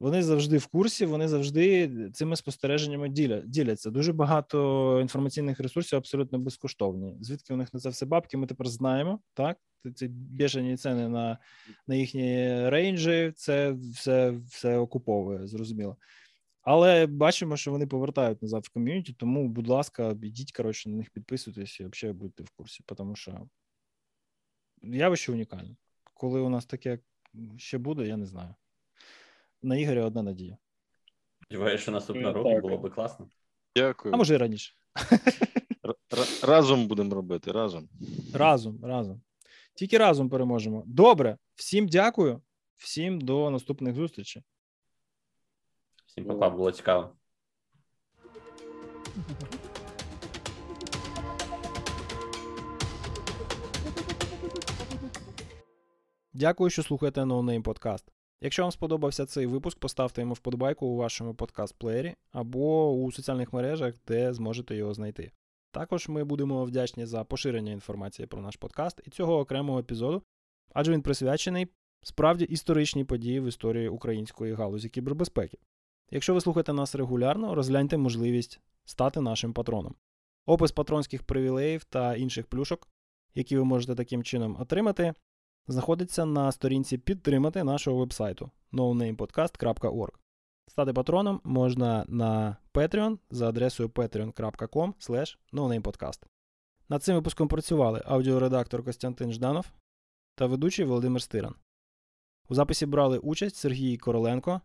Вони завжди в курсі, вони завжди цими спостереженнями діляться. Дуже багато інформаційних ресурсів абсолютно безкоштовні. Звідки у них на це все бабки, ми тепер знаємо, так? Ці бешені ціни на, на їхні рейнджі, це все, все окуповує, зрозуміло. Але бачимо, що вони повертають назад в ком'юніті, тому, будь ласка, йдіть, коротше, на них підписуйтесь і взагалі будьте в курсі, тому що явище унікальне. Коли у нас таке ще буде, я не знаю. На Ігоря одна надія. Сподіваюся, що наступного року було би класно. Дякую. А може і раніше. Разом будемо робити, разом. Разом, разом. Тільки разом переможемо. Добре, всім дякую, всім до наступних зустрічей. Всім па-па, було цікаво. Дякую, що слухаєте No Name Podcast. Якщо вам сподобався цей випуск, поставте йому вподобайку у вашому подкаст-плеєрі або у соціальних мережах, де зможете його знайти. Також ми будемо вдячні за поширення інформації про наш подкаст і цього окремого епізоду, адже він присвячений справді історичній події в історії української галузі кібербезпеки. Якщо ви слухаєте нас регулярно, розгляньте можливість стати нашим патроном. Опис патронських привілеїв та інших плюшок, які ви можете таким чином отримати, знаходиться на сторінці «Підтримати» нашого вебсайту ноунеймподкаст крапка орг. Стати патроном можна на Patreon за адресою патреон крапка ком слеш ноунеймподкаст. Над цим випуском працювали аудіоредактор Костянтин Жданов та ведучий Володимир Стиран. У записі брали участь Сергій Короленко,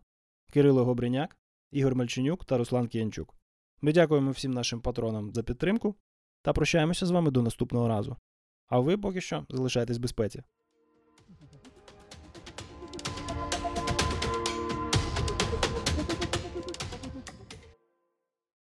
Кирило Гобріняк, Ігор Мельченюк та Руслан Кіянчук. Ми дякуємо всім нашим патронам за підтримку та прощаємося з вами до наступного разу. А ви поки що залишайтесь в безпеці.